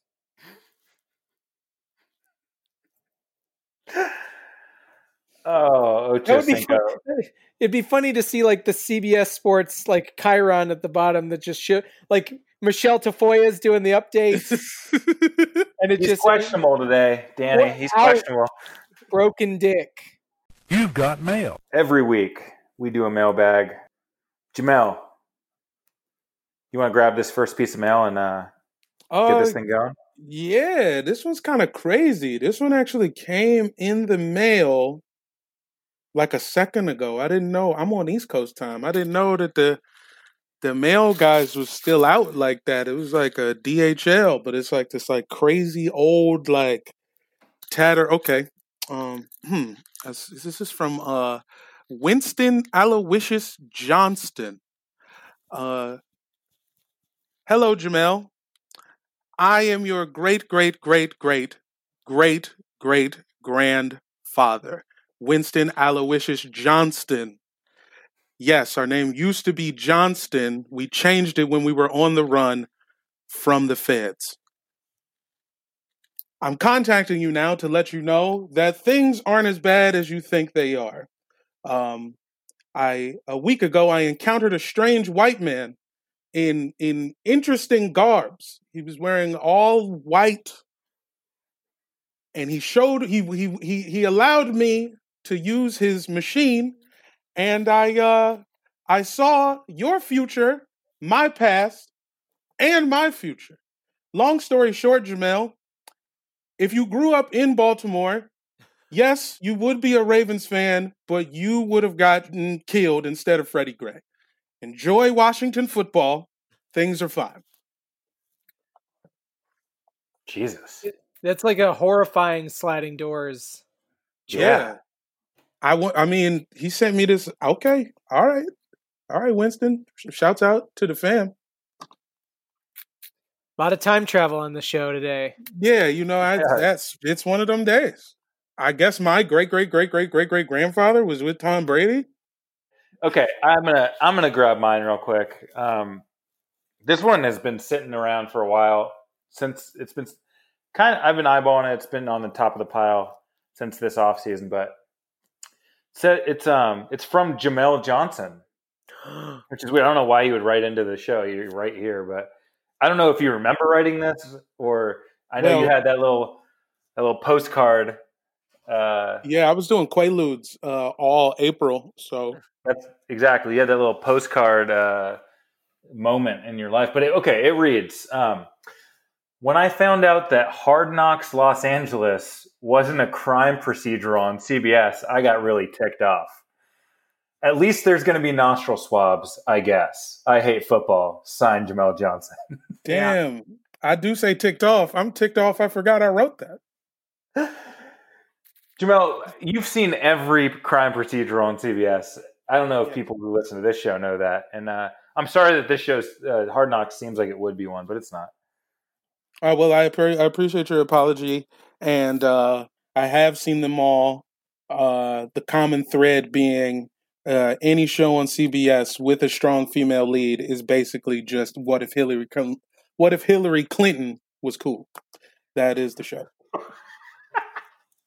Oh, Ocho would be Cinco. Funny. It'd be funny to see like the C B S Sports like Chiron at the bottom that just show like Michelle Tafoya's doing the updates, and it's just questionable today, Danny. Well, he's questionable. Broken dick. You've got mail. Every week we do a mailbag. Jamel, you want to grab this first piece of mail and uh, uh, get this thing going? Yeah, this one's kind of crazy. This one actually came in the mail like a second ago. I didn't know. I'm on East Coast time. I didn't know that the the mail guys was still out like that. It was like a D H L, but it's like this like crazy old like tatter. Okay. Um, hmm. This is from uh, Winston Aloysius Johnston. Uh, Hello, Jamel. I am your great, great, great, great, great, great grandfather, Winston Aloysius Johnston. Yes, our name used to be Johnston. We changed it when we were on the run from the feds. I'm contacting you now to let you know that things aren't as bad as you think they are. Um, I a week ago, I encountered a strange white man in in interesting garbs. He was wearing all white, and he showed he he he he allowed me to use his machine, and I uh, I saw your future, my past, and my future. Long story short, Jamel. If you grew up in Baltimore, yes, you would be a Ravens fan, but you would have gotten killed instead of Freddie Gray. Enjoy Washington football. Things are fine. Jesus. That's like a horrifying sliding doors. Yeah. yeah. I, w- I mean, he sent me this. Okay. All right. All right, Winston. Shouts out to the fam. A lot of time travel on the show today. Yeah, you know, I, yeah. that's it's one of them days. I guess my great great great great great great grandfather was with Tom Brady. Okay, I'm gonna I'm gonna grab mine real quick. Um, this one has been sitting around for a while since it's been kind of I've been eyeballing it. It's been on the top of the pile since this offseason, but so it's um it's from Jamel Johnson, which is weird. I don't know why you would write into the show. You're right here, but. I don't know if you remember writing this, or I know well, you had that little, that little postcard. Uh, yeah, I was doing Quaaludes uh, all April, so that's exactly. You had that little postcard uh, moment in your life, but it, okay, it reads: um, When I found out that Hard Knocks Los Angeles wasn't a crime procedural on C B S, I got really ticked off. At least there's going to be nostril swabs, I guess. I hate football. Signed, Jamel Johnson. Damn. Yeah. I do say ticked off. I'm ticked off. I forgot I wrote that. Jamel, you've seen every crime procedural on C B S. I don't know if yeah. people who listen to this show know that. And uh, I'm sorry that this show's uh, Hard Knocks seems like it would be one, but it's not. Uh, well, I, app- I appreciate your apology. And uh, I have seen them all. Uh, the common thread being... Uh, any show on C B S with a strong female lead is basically just what if Hillary what if Hillary Clinton was cool. That is the show.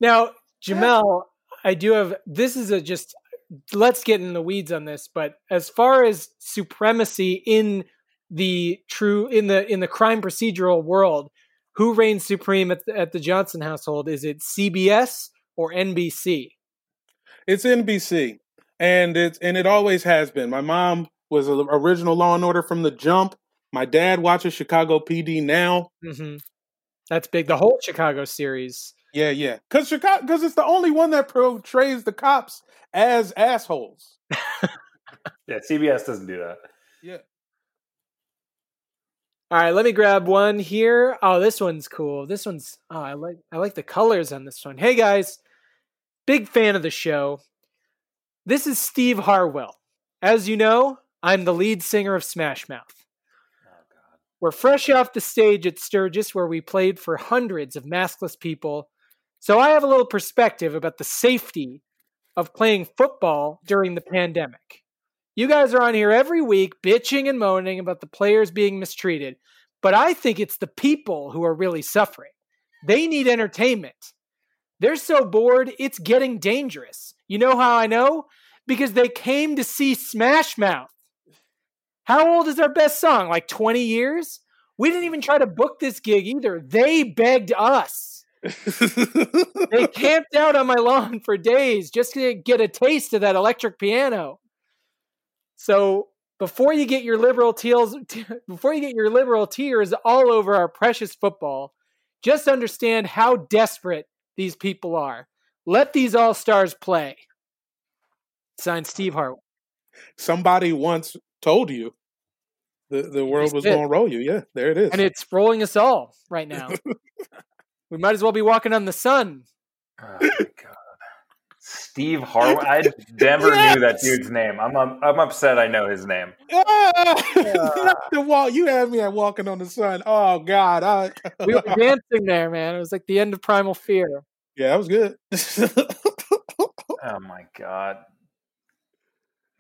Now, Jamel, I do have this is a just let's get in the weeds on this, but as far as supremacy in the true in the in the crime procedural world, who reigns supreme at the, at the Johnson household? Is it C B S or N B C? It's N B C. And it, and it always has been. My mom was an original Law and Order from the jump. My dad watches Chicago P D now. Mm-hmm. That's big. The whole Chicago series. Yeah, yeah. Because Chicago, 'cause it's the only one that portrays the cops as assholes. Yeah, C B S doesn't do that. Yeah. All right, let me grab one here. Oh, this one's cool. This one's, oh, I like I like the colors on this one. Hey, guys, big fan of the show. This is Steve Harwell. As you know, I'm the lead singer of Smash Mouth. Oh, God. We're fresh off the stage at Sturgis, where we played for hundreds of maskless people. So I have a little perspective about the safety of playing football during the pandemic. You guys are on here every week bitching and moaning about the players being mistreated, but I think it's the people who are really suffering. They need entertainment. They're so bored, it's getting dangerous. You know how I know? Because they came to see Smash Mouth. How old is our best song? Like twenty years? We didn't even try to book this gig either. They begged us. They camped out on my lawn for days just to get a taste of that electric piano. So before you get your liberal teals, t- before you get your liberal tears all over our precious football, just understand how desperate these people are. Let these all-stars play. Signed, Steve Harwell. Somebody once told you the, the world was going to roll you. Yeah, there it is. And it's rolling us all right now. We might as well be walking on the sun. Oh, my God. Steve Harwell. I never yes. knew that dude's name. I'm I'm, I'm upset I know his name. Uh, yeah. The wall. You had me at Walking on the Sun. Oh, God. I, we were dancing there, man. It was like the end of Primal Fear. Yeah, that was good. Oh, my God.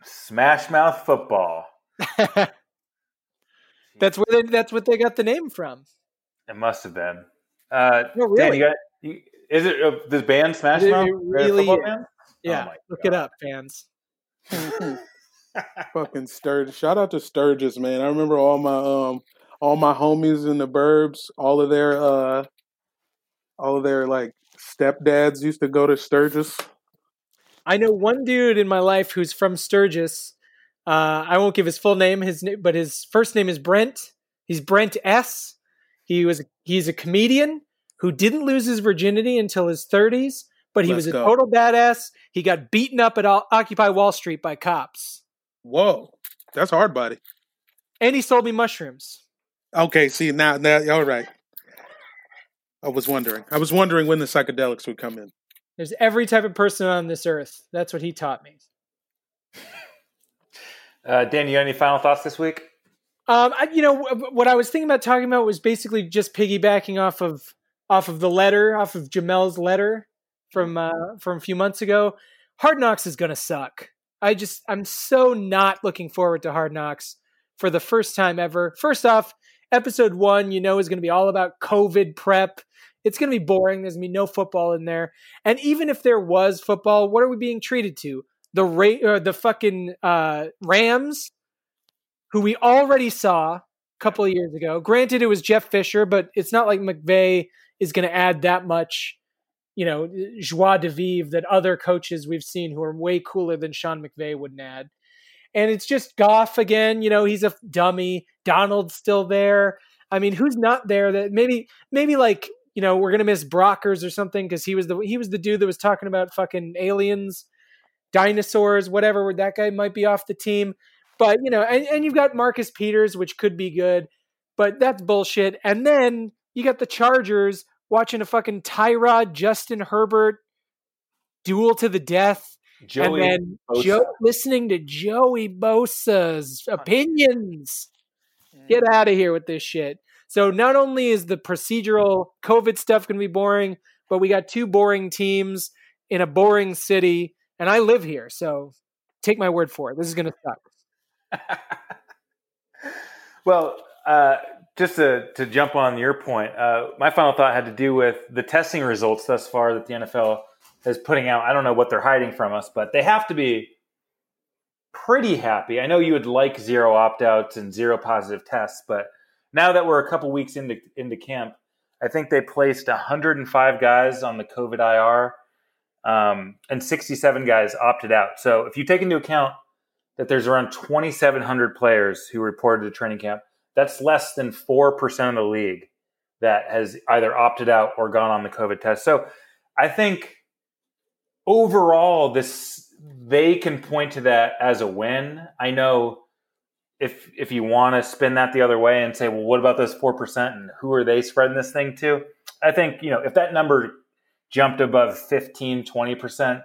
Smash Mouth Football. That's where they, that's what they got the name from. It must have been. Uh, no, really. Dan, you got you, Is it uh, this band Smash Mouth? Really? Band? Yeah, oh look God. It up, fans. Fucking Sturgis! Shout out to Sturgis, man. I remember all my um, all my homies in the burbs. All of their uh, all of their like stepdads used to go to Sturgis. I know one dude in my life who's from Sturgis. Uh, I won't give his full name. His name, but his first name is Brent. He's Brent S. He was he's a comedian who didn't lose his virginity until his thirties, but he Let's was a go. total badass. He got beaten up at all, Occupy Wall Street by cops. Whoa. That's hard, buddy. And he sold me mushrooms. Okay, see, now, now, all right. I was wondering. I was wondering when the psychedelics would come in. There's every type of person on this earth. That's what he taught me. uh, Dan, you got any final thoughts this week? Um, I, you know, what I was thinking about talking about was basically just piggybacking off of Off of the letter, off of Jamel's letter from uh, from a few months ago. Hard Knocks is going to suck. I just, I'm so not looking forward to Hard Knocks for the first time ever. First off, episode one, you know, is going to be all about COVID prep. It's going to be boring. There's going to be no football in there. And even if there was football, what are we being treated to? The Ra- or the fucking uh, Rams, who we already saw a couple of years ago. Granted, it was Jeff Fisher, but it's not like McVay is going to add that much, you know, joie de vivre that other coaches we've seen who are way cooler than Sean McVay wouldn't add. And it's just Goff again. You know, he's a dummy. Donald's still there. I mean, who's not there? That maybe, maybe like, you know, we're going to miss Brockers or something because he was the he was the dude that was talking about fucking aliens, dinosaurs, whatever. That guy might be off the team, but you know, and, and you've got Marcus Peters, which could be good, but that's bullshit. And then you got the Chargers watching a fucking Tyrod, Justin Herbert duel to the death. Joey and then Joe, listening to Joey Bosa's opinions. Get out of here with this shit. So not only is the procedural COVID stuff going to be boring, but we got two boring teams in a boring city, and I live here. So take my word for it. This is going to suck. Well, uh, Just to, to jump on your point, uh, my final thought had to do with the testing results thus far that the N F L is putting out. I don't know what they're hiding from us, but they have to be pretty happy. I know you would like zero opt-outs and zero positive tests, but now that we're a couple weeks into into camp, I think they placed one hundred five guys on the COVID I R um, and sixty-seven guys opted out. So if you take into account that there's around twenty-seven hundred players who reported to training camp, that's less than four percent of the league that has either opted out or gone on the COVID test. So I think overall, this they can point to that as a win. I know if if you want to spin that the other way and say, well, what about those four percent and who are they spreading this thing to? I think, you know, if that number jumped above fifteen, twenty percent,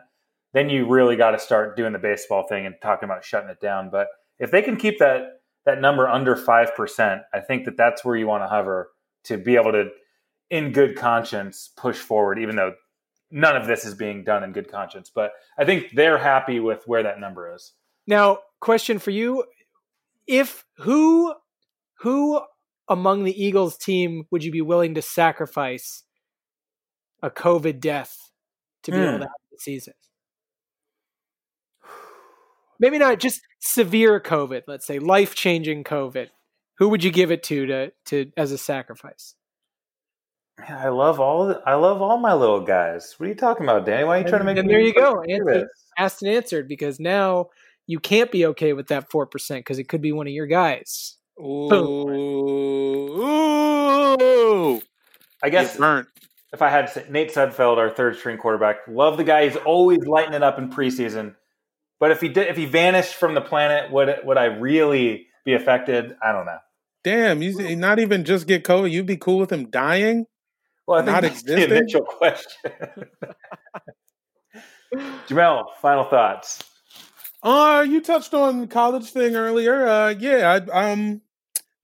then you really got to start doing the baseball thing and talking about shutting it down. But if they can keep that that number under five percent, I think that that's where you want to hover to be able to, in good conscience, push forward, even though none of this is being done in good conscience. But I think they're happy with where that number is. Now, question for you. If who who among the Eagles team would you be willing to sacrifice a COVID death to be mm. able to have the season? Maybe not just severe COVID, let's say life-changing COVID. Who would you give it to to, to as a sacrifice? Man, I love all I love all my little guys. What are you talking about, Danny? Why are you and, trying to make? And me there you go. Answer, asked and answered, because now you can't be okay with that four percent because it could be one of your guys. Ooh, Boom. Ooh! I guess if I had Nate Sudfeld, our third-string quarterback, love the guy. He's always lighting it up in preseason. But if he did, if he vanished from the planet, would it, would I really be affected? I don't know. Damn, you not even just get COVID. You'd be cool with him dying? Well, I think not that's existing? The initial question. Jamel, final thoughts. Uh, you touched on the college thing earlier. Uh, yeah, I, um,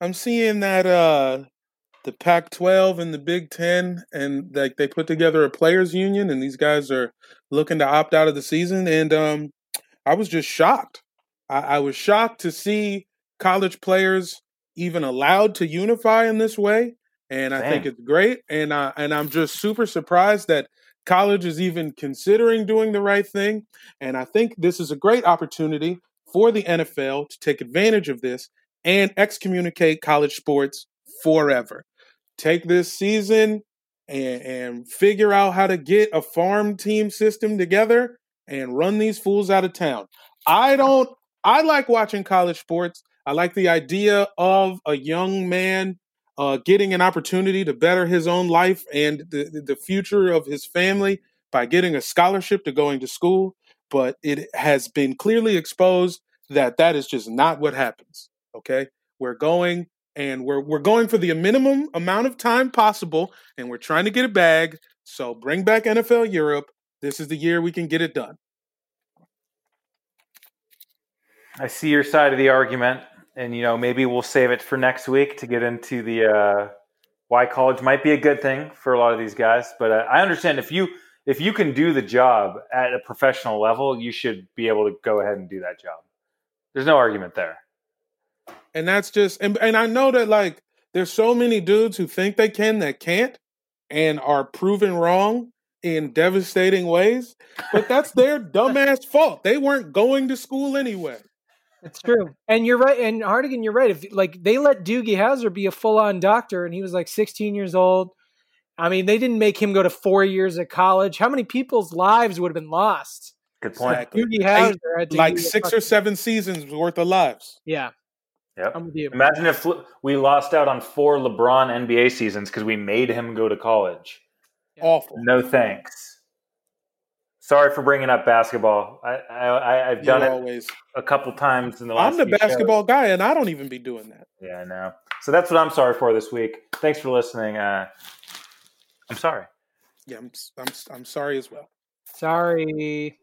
I'm seeing that uh, the Pac twelve and the Big Ten, and like they put together a players union, and these guys are looking to opt out of the season. And um, I was just shocked. I, I was shocked to see college players even allowed to unify in this way, and I Damn. think it's great. And I, and I'm just super surprised that college is even considering doing the right thing. And I think this is a great opportunity for the N F L to take advantage of this and excommunicate college sports forever. Take this season and, and figure out how to get a farm team system together and run these fools out of town. I don't, I like watching college sports. I like the idea of a young man Uh, getting an opportunity to better his own life and the, the future of his family by getting a scholarship to going to school. But it has been clearly exposed that that is just not what happens. Okay. We're going and we're, we're going for the minimum amount of time possible, and we're trying to get a bag. So bring back N F L Europe. This is the year we can get it done. I see your side of the argument. And, you know, maybe we'll save it for next week to get into the uh, why college might be a good thing for a lot of these guys. But uh, I understand if you if you can do the job at a professional level, you should be able to go ahead and do that job. There's no argument there. And that's just and, – and I know that, like, there's so many dudes who think they can that can't and are proven wrong in devastating ways. But that's their dumbass fault. They weren't going to school anyway. It's true. And you're right. And Hartigan, you're right. If like they let Doogie Howser be a full on doctor and he was like sixteen years old. I mean, they didn't make him go to four years of college. How many people's lives would have been lost? Good point. Exactly. Doogie Howser had to like six or seven seasons worth of lives. Yeah. Yep. I'm with you. Imagine if we lost out on four LeBron N B A seasons because we made him go to college. Yeah. Awful. No thanks. Sorry for bringing up basketball. I, I, I've done You're it always. a couple times in the last I'm the few basketball shows. guy, and I don't even be doing that. Yeah, I know. So that's what I'm sorry for this week. Thanks for listening. Uh, I'm sorry. Yeah, I'm, I'm, I'm sorry as well. Sorry.